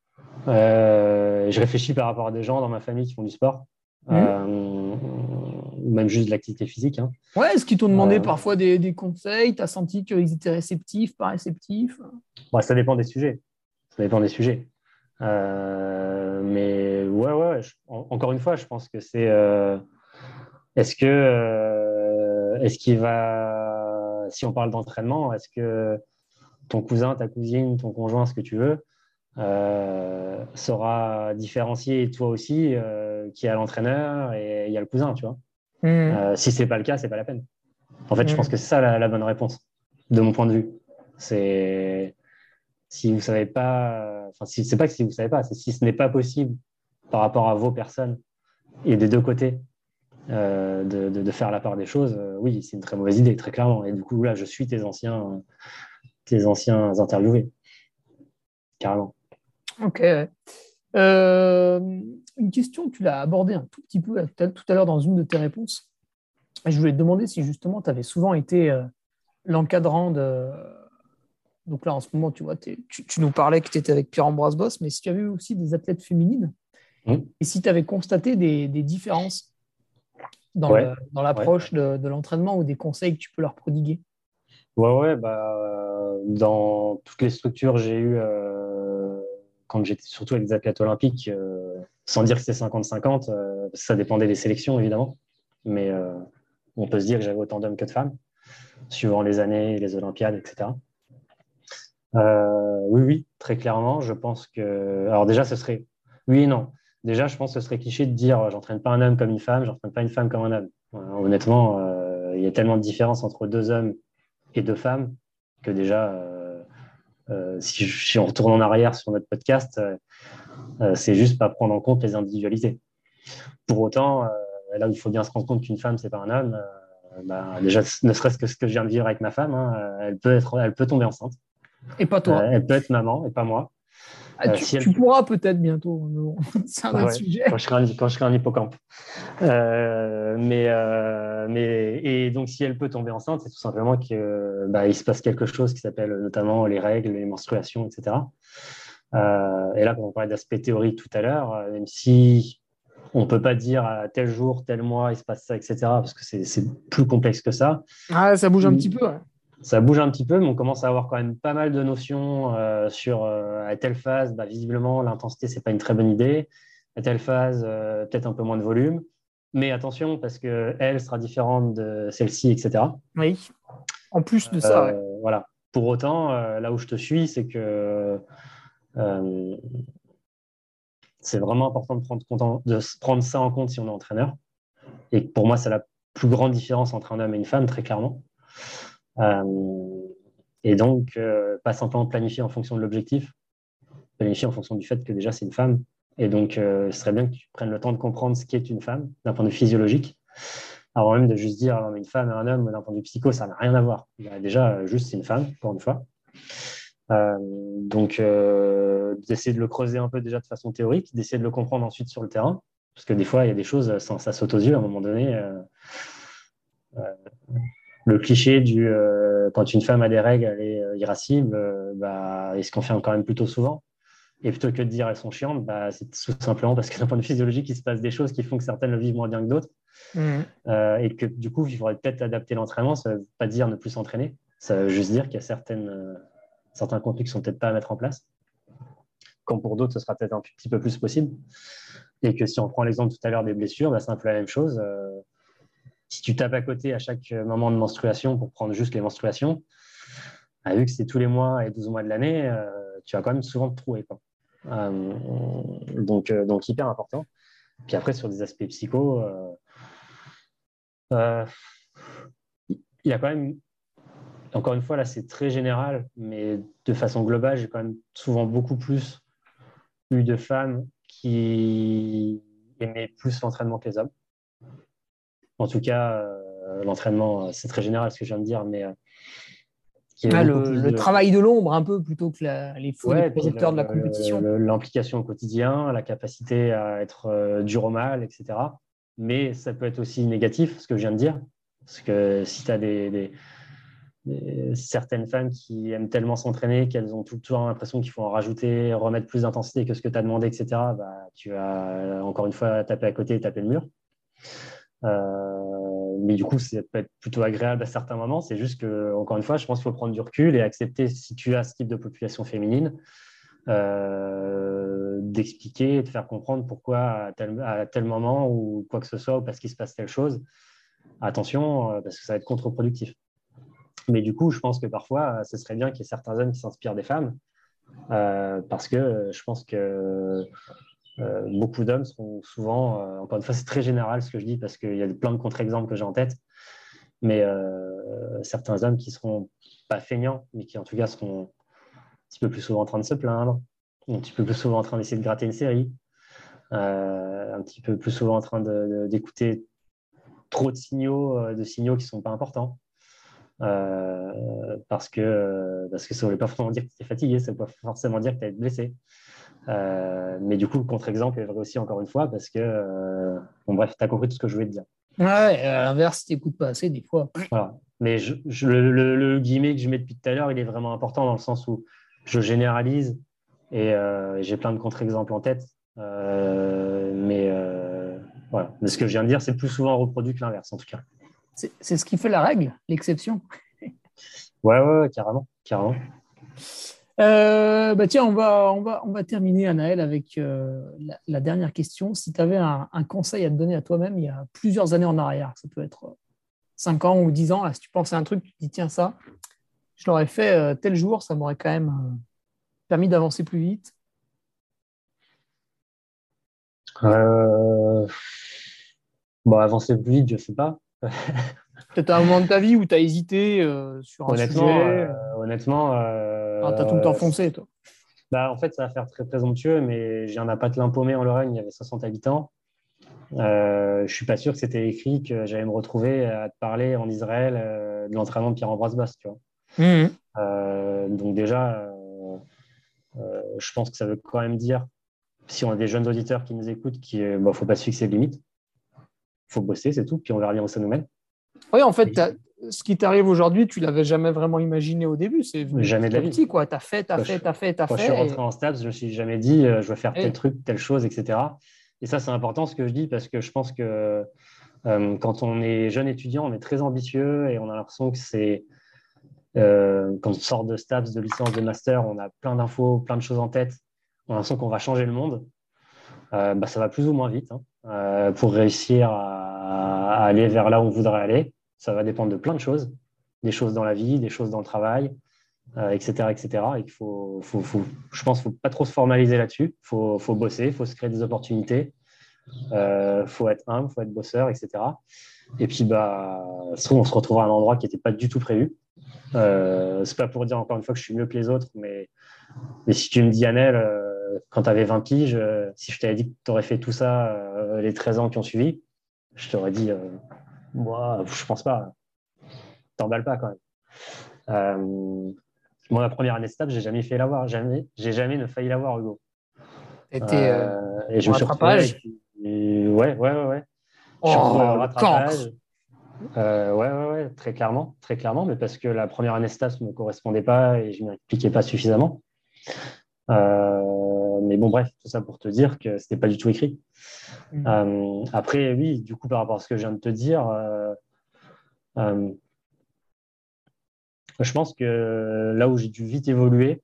je réfléchis par rapport à des gens dans ma famille qui font du sport. même juste de l'activité physique. Hein. Ouais, est-ce qu'ils t'ont demandé parfois des conseils? Tu as senti qu'ils étaient réceptifs, pas réceptifs? Bah, ça dépend des sujets. Ça dépend des sujets. Mais ouais. Encore une fois, je pense que c'est... est-ce qu'il va... Si on parle d'entraînement, est-ce que ton cousin, ta cousine, ton conjoint, ce que tu veux, saura différencier toi aussi qui a l'entraîneur et il y a le cousin, tu vois. Mmh. Si c'est pas le cas, c'est pas la peine. En fait, je pense que c'est ça la bonne réponse, de mon point de vue. C'est si vous savez pas, enfin, c'est pas que si vous savez pas, c'est si ce n'est pas possible par rapport à vos personnes et des deux côtés de faire la part des choses. Oui, c'est une très mauvaise idée, très clairement. Et du coup, là, je suis tes anciens interviewés. Carrément. Ok. Une question, tu l'as abordée un tout petit peu tout à l'heure dans une de tes réponses. Et je voulais te demander si justement tu avais souvent été l'encadrant de... Donc là, en ce moment, tu vois, tu nous parlais que tu étais avec Pierre Ambroise Boss, mais si tu avais eu aussi des athlètes féminines et si tu avais constaté des différences dans l'approche de l'entraînement ou des conseils que tu peux leur prodiguer. Ouais, bah, dans toutes les structures, j'ai eu... quand j'étais surtout avec des athlètes olympiques, sans dire que c'était 50-50, ça dépendait des sélections, évidemment. Mais on peut se dire que j'avais autant d'hommes que de femmes, suivant les années, les Olympiades, etc. Oui, très clairement, je pense que... Alors déjà, ce serait... Oui et non. Déjà, je pense que ce serait cliché de dire « j'entraîne pas un homme comme une femme, j'entraîne pas une femme comme un homme ». Honnêtement, il y a tellement de différences entre deux hommes et deux femmes que déjà... si on retourne en arrière sur notre podcast, c'est juste pas prendre en compte les individualités. Pour autant, là où il faut bien se rendre compte qu'une femme, c'est pas un homme, bah, déjà, ne serait-ce que ce que je viens de vivre avec ma femme, hein, elle peut tomber enceinte. Et pas toi. Elle peut être maman, et pas moi. Ah, tu pourras peut-être bientôt. C'est un autre sujet. Quand je serai un hippocampe. Et donc, si elle peut tomber enceinte, c'est tout simplement que bah, il se passe quelque chose qui s'appelle notamment les règles, les menstruations, etc. Et là, quand on parlait d'aspect théorique tout à l'heure, même si on ne peut pas dire à tel jour, tel mois, il se passe ça, etc., parce que c'est plus complexe que ça. Ah, ça bouge un petit peu, ouais. Ça bouge un petit peu, mais on commence à avoir quand même pas mal de notions sur à telle phase, bah, visiblement, l'intensité, ce n'est pas une très bonne idée. À telle phase, peut-être un peu moins de volume. Mais attention, parce qu'elle sera différente de celle-ci, etc. Oui, en plus de ça. Ouais. Voilà. Pour autant, là où je te suis, c'est que c'est vraiment important de prendre ça en compte si on est entraîneur. Et pour moi, c'est la plus grande différence entre un homme et une femme, très clairement. Et donc pas simplement planifier en fonction de l'objectif, planifier en fonction du fait que déjà c'est une femme, et donc ce serait bien que tu prennes le temps de comprendre ce qu'est une femme d'un point de vue physiologique avant même de juste dire alors, une femme et un homme d'un point de vue psycho, ça n'a rien à voir. Déjà juste c'est une femme pour une fois, donc d'essayer de le creuser un peu déjà de façon théorique, d'essayer de le comprendre ensuite sur le terrain, parce que des fois il y a des choses, ça saute aux yeux à un moment donné. Le cliché du quand une femme a des règles, elle est irascible, bah, et ce qu'on fait quand même plutôt souvent. Et plutôt que de dire elles sont chiantes, bah, c'est tout simplement parce que d'un point de vue physiologique, il se passe des choses qui font que certaines le vivent moins bien que d'autres. Et que du coup, il faudrait peut-être adapter l'entraînement. Ça ne veut pas dire ne plus s'entraîner. Ça veut juste dire qu'il y a certains contenus qui ne sont peut-être pas à mettre en place. Quand pour d'autres, ce sera peut-être un petit peu plus possible. Et que si on prend l'exemple tout à l'heure des blessures, bah, c'est un peu la même chose. Si tu tapes à côté à chaque moment de menstruation pour prendre juste les menstruations, bah, vu que c'est tous les mois et 12 mois de l'année, tu vas quand même souvent te trouver. Donc hyper important. Puis après, sur des aspects psycho, il y a quand même, encore une fois, là c'est très général, mais de façon globale, j'ai quand même souvent beaucoup plus eu de femmes qui aimaient plus l'entraînement que les hommes. En tout cas, l'entraînement, c'est très général ce que je viens de dire, mais le travail de l'ombre un peu plutôt que les fous projecteurs de la compétition. L'implication au quotidien, la capacité à être dur au mal, etc. Mais ça peut être aussi négatif, ce que je viens de dire, parce que si tu as certaines femmes qui aiment tellement s'entraîner qu'elles ont tout le temps l'impression qu'il faut en rajouter, remettre plus d'intensité que ce que tu as demandé, etc., bah, tu vas encore une fois taper à côté et taper le mur. Mais du coup, ça peut être plutôt agréable à certains moments. C'est juste que, encore une fois, je pense qu'il faut prendre du recul et accepter, si tu as ce type de population féminine, d'expliquer et de faire comprendre pourquoi à tel moment ou quoi que ce soit, ou parce qu'il se passe telle chose. Attention, parce que ça va être contre-productif. Mais du coup, je pense que parfois, ce serait bien qu'il y ait certains hommes qui s'inspirent des femmes, parce que je pense que beaucoup d'hommes sont souvent, encore une fois, c'est très général ce que je dis, parce qu'il y a plein de contre-exemples que j'ai en tête, mais certains hommes qui seront pas feignants, mais qui en tout cas seront un petit peu plus souvent en train de se plaindre, un petit peu plus souvent en train d'essayer de gratter une série, un petit peu plus souvent en train d'écouter trop de signaux qui ne sont pas importants, parce que ça ne voulait pas forcément dire que tu es fatigué, ça ne veut pas forcément dire que tu as été blessé. Mais du coup, le contre-exemple est vrai aussi, encore une fois, parce que, bon bref, tu as compris tout ce que je voulais te dire. Ouais, à l'inverse, tu n'écoutes pas assez des fois. Voilà. Mais le guillemet que je mets depuis tout à l'heure, il est vraiment important dans le sens où je généralise et j'ai plein de contre-exemples en tête, voilà. Mais ce que je viens de dire, c'est plus souvent reproduit que l'inverse, en tout cas. C'est ce qui fait la règle, l'exception. Ouais, carrément. Tiens, on va terminer, Anaël, avec la dernière question. Si tu avais un conseil à te donner à toi-même il y a plusieurs années en arrière, ça peut être 5 ans ou 10 ans, là, si tu penses à un truc, tu te dis, tiens, ça, je l'aurais fait tel jour, ça m'aurait quand même permis d'avancer plus vite. Avancer plus vite, je ne sais pas. Peut-être un moment de ta vie où tu as hésité sur un sujet. Tu as tout le temps foncé, toi. En fait, ça va faire très présomptueux, mais j'ai un appartement paumé en Lorraine, il y avait 60 habitants. Je ne suis pas sûr que c'était écrit que j'allais me retrouver à te parler en Israël de l'entraînement de Pierre Ambroise Boss, tu vois. Donc déjà, je pense que ça veut quand même dire, si on a des jeunes auditeurs qui nous écoutent, qu'il ne faut pas se fixer de limites. Il faut bosser, c'est tout, puis on verra bien où ça nous mène. Oui, en fait, ce qui t'arrive aujourd'hui, tu ne l'avais jamais vraiment imaginé au début. C'est jamais de la vie. Tu as fait, tu as fait, tu as fait, tu as fait. Quand je suis rentré en STAPS, je ne me suis jamais dit je vais faire tel truc, telle chose, etc. Et ça, c'est important ce que je dis, parce que je pense que quand on est jeune étudiant, on est très ambitieux et on a l'impression que c'est. Quand on sort de STAPS, de licence, de master, on a plein d'infos, plein de choses en tête. On a l'impression qu'on va changer le monde. Ça va plus ou moins vite pour réussir à aller vers là où on voudrait aller. Ça va dépendre de plein de choses, des choses dans la vie, des choses dans le travail, etc. Et qu'il faut, je pense, faut pas trop se formaliser là-dessus. Faut bosser, faut se créer des opportunités. Faut être humble, faut être bosseur, etc. Et puis je trouve on se retrouve à un endroit qui n'était pas du tout prévu. C'est pas pour dire encore une fois que je suis mieux que les autres, mais si tu me dis Anaël, quand tu avais 20 piges, si je t'avais dit que tu aurais fait tout ça les 13 ans qui ont suivi, je t'aurais dit moi, je pense pas, t'emballes pas quand même. Moi, la première année de stage, j'ai jamais failli l'avoir, j'ai jamais ne failli l'avoir, Hugo. Et je me suis retrouvé avec... Ouais. Je suis retrouvé au rattrapage. Ouais, très clairement, mais parce que la première année de stage ne me correspondait pas et je ne m'y impliquais pas suffisamment. Mais bon, bref, tout ça pour te dire que ce n'était pas du tout écrit. Après, oui, du coup, par rapport à ce que je viens de te dire, je pense que là où j'ai dû vite évoluer,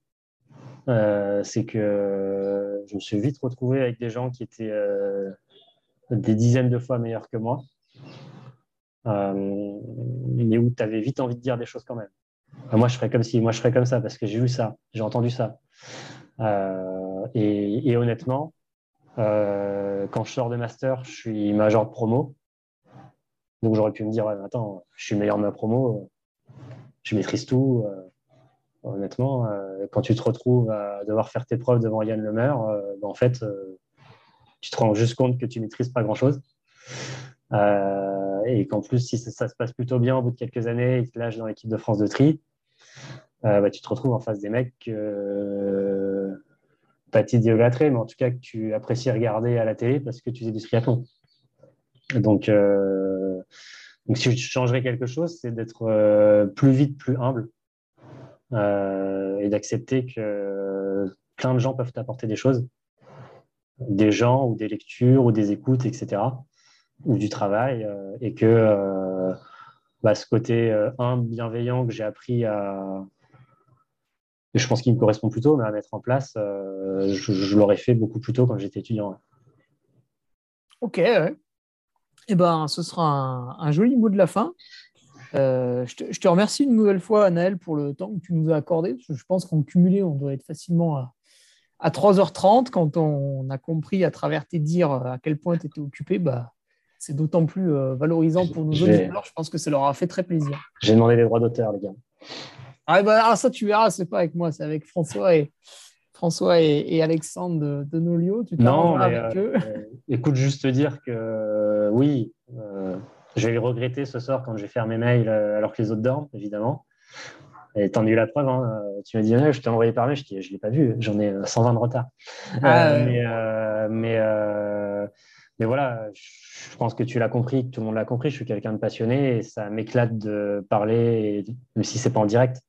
c'est que je me suis vite retrouvé avec des gens qui étaient des dizaines de fois meilleurs que moi, mais où tu avais vite envie de dire des choses quand même. Moi, je ferais comme ci, moi, je ferais comme ça, parce que j'ai vu ça, j'ai entendu ça. Et honnêtement, quand je sors de master, je suis major de promo. Donc, j'aurais pu me dire, attends, je suis meilleur de ma promo, je maîtrise tout. Honnêtement, quand tu te retrouves à devoir faire tes preuves devant Yann Lemaire, en fait, tu te rends juste compte que tu ne maîtrises pas grand-chose. Et qu'en plus, si ça se passe plutôt bien au bout de quelques années, ils te lâchent dans l'équipe de France de tri, tu te retrouves en face des mecs pas t'idolâtrer, mais en tout cas que tu apprécies regarder à la télé parce que tu faisais du triathlon. Donc si je changerais quelque chose, c'est d'être plus vite, plus humble et d'accepter que plein de gens peuvent t'apporter des choses, des gens ou des lectures ou des écoutes, etc. ou du travail, et que ce côté humble, bienveillant que j'ai appris à, je pense qu'il me correspond plutôt, mais à mettre en place, je l'aurais fait beaucoup plus tôt quand j'étais étudiant. Hein. Ok, ouais. Eh ben, ce sera un joli mot de la fin. Je te remercie une nouvelle fois, Anaël, pour le temps que tu nous as accordé. Je pense qu'en cumulé, on doit être facilement à 3h30. Quand on a compris à travers tes dires à quel point tu étais occupé, c'est d'autant plus valorisant pour nos auditeurs. Je pense que ça leur a fait très plaisir. J'ai demandé les droits d'auteur, les gars. Ça, tu verras, c'est pas avec moi, c'est avec François et Alexandre de Nolio. Tu t'arrangeras avec eux. Écoute, juste te dire que je vais regretter ce soir quand je vais faire mes mails alors que les autres dorment, évidemment. Et t'en as eu la preuve. Hein. Tu m'as dit, je t'ai envoyé par mail, je ne l'ai pas vu, j'en ai 120 de retard. Mais voilà, je pense que tu l'as compris, que tout le monde l'a compris. Je suis quelqu'un de passionné et ça m'éclate de parler, même si ce n'est pas en direct,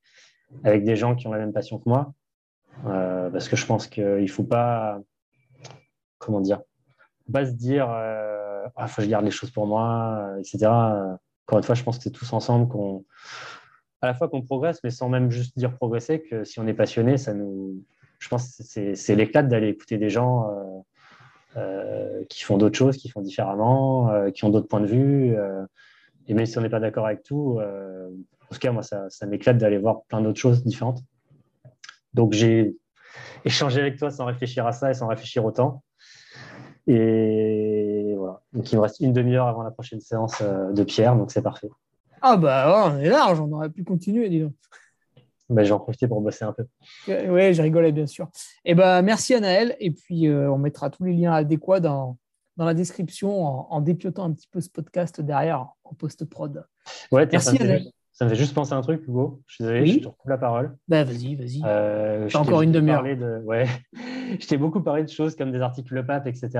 avec des gens qui ont la même passion que moi. Parce que je pense qu'il ne faut pas, se dire faut que je garde les choses pour moi, etc. Encore une fois, je pense que c'est tous ensemble qu'on progresse, mais sans même juste dire progresser, que si on est passionné, je pense que c'est l'éclat d'aller écouter des gens qui font d'autres choses, qui font différemment, qui ont d'autres points de vue. Et même si on n'est pas d'accord avec tout, en tout cas, moi, ça m'éclate d'aller voir plein d'autres choses différentes. Donc, j'ai échangé avec toi sans réfléchir à ça et sans réfléchir au temps. Et voilà. Donc, il me reste une demi-heure avant la prochaine séance de Pierre, donc c'est parfait. Ah on est large, on aurait pu continuer, dis donc. J'en profite pour bosser un peu. Oui, je rigolais, bien sûr. Merci Anaël. Et puis, on mettra tous les liens adéquats dans la description en dépiotant un petit peu ce podcast derrière en post-prod. Ouais, merci Anaël. Ça me fait juste penser à un truc, Hugo. Je suis désolé, Je te recoupe la parole. Vas-y. T'as encore une demi-heure. Je t'ai beaucoup parlé de choses comme des articles Le Pap, etc.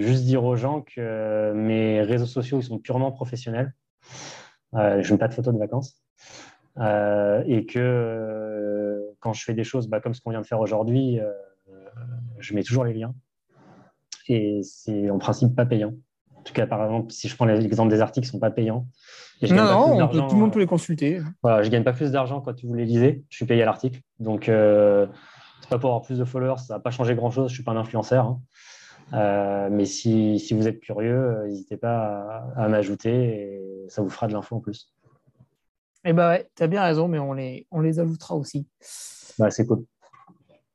Juste dire aux gens que mes réseaux sociaux, ils sont purement professionnels. Je n'ai pas de photos de vacances. Et que quand je fais des choses comme ce qu'on vient de faire aujourd'hui, je mets toujours les liens. Et c'est en principe pas payant. En tout cas, par exemple, si je prends l'exemple des articles, ils ne sont pas payants. Et tout le monde peut les consulter. Voilà, je ne gagne pas plus d'argent quand vous les lisez. Je suis payé à l'article. Donc, ce n'est pas pour avoir plus de followers. Ça n'a pas changé grand-chose. Je ne suis pas un influenceur. Hein. Mais si vous êtes curieux, n'hésitez pas à m'ajouter. Et ça vous fera de l'info en plus. Tu as bien raison, mais on les ajoutera aussi. C'est cool.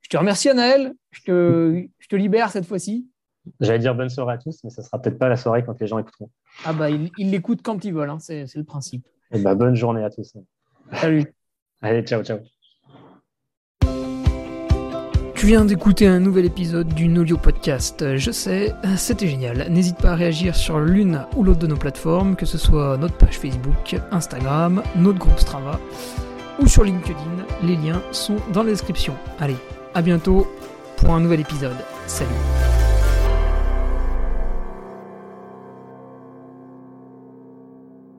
Je te remercie, Anaël. Je te libère cette fois-ci. J'allais dire bonne soirée à tous, mais ça ne sera peut-être pas la soirée quand les gens écouteront. Ils l'écoutent quand ils veulent, hein, c'est le principe. Bonne journée à tous. Salut. Allez, ciao. Tu viens d'écouter un nouvel épisode du Nolio Podcast. Je sais, c'était génial. N'hésite pas à réagir sur l'une ou l'autre de nos plateformes, que ce soit notre page Facebook, Instagram, notre groupe Strava ou sur LinkedIn. Les liens sont dans la description. Allez, à bientôt pour un nouvel épisode. Salut.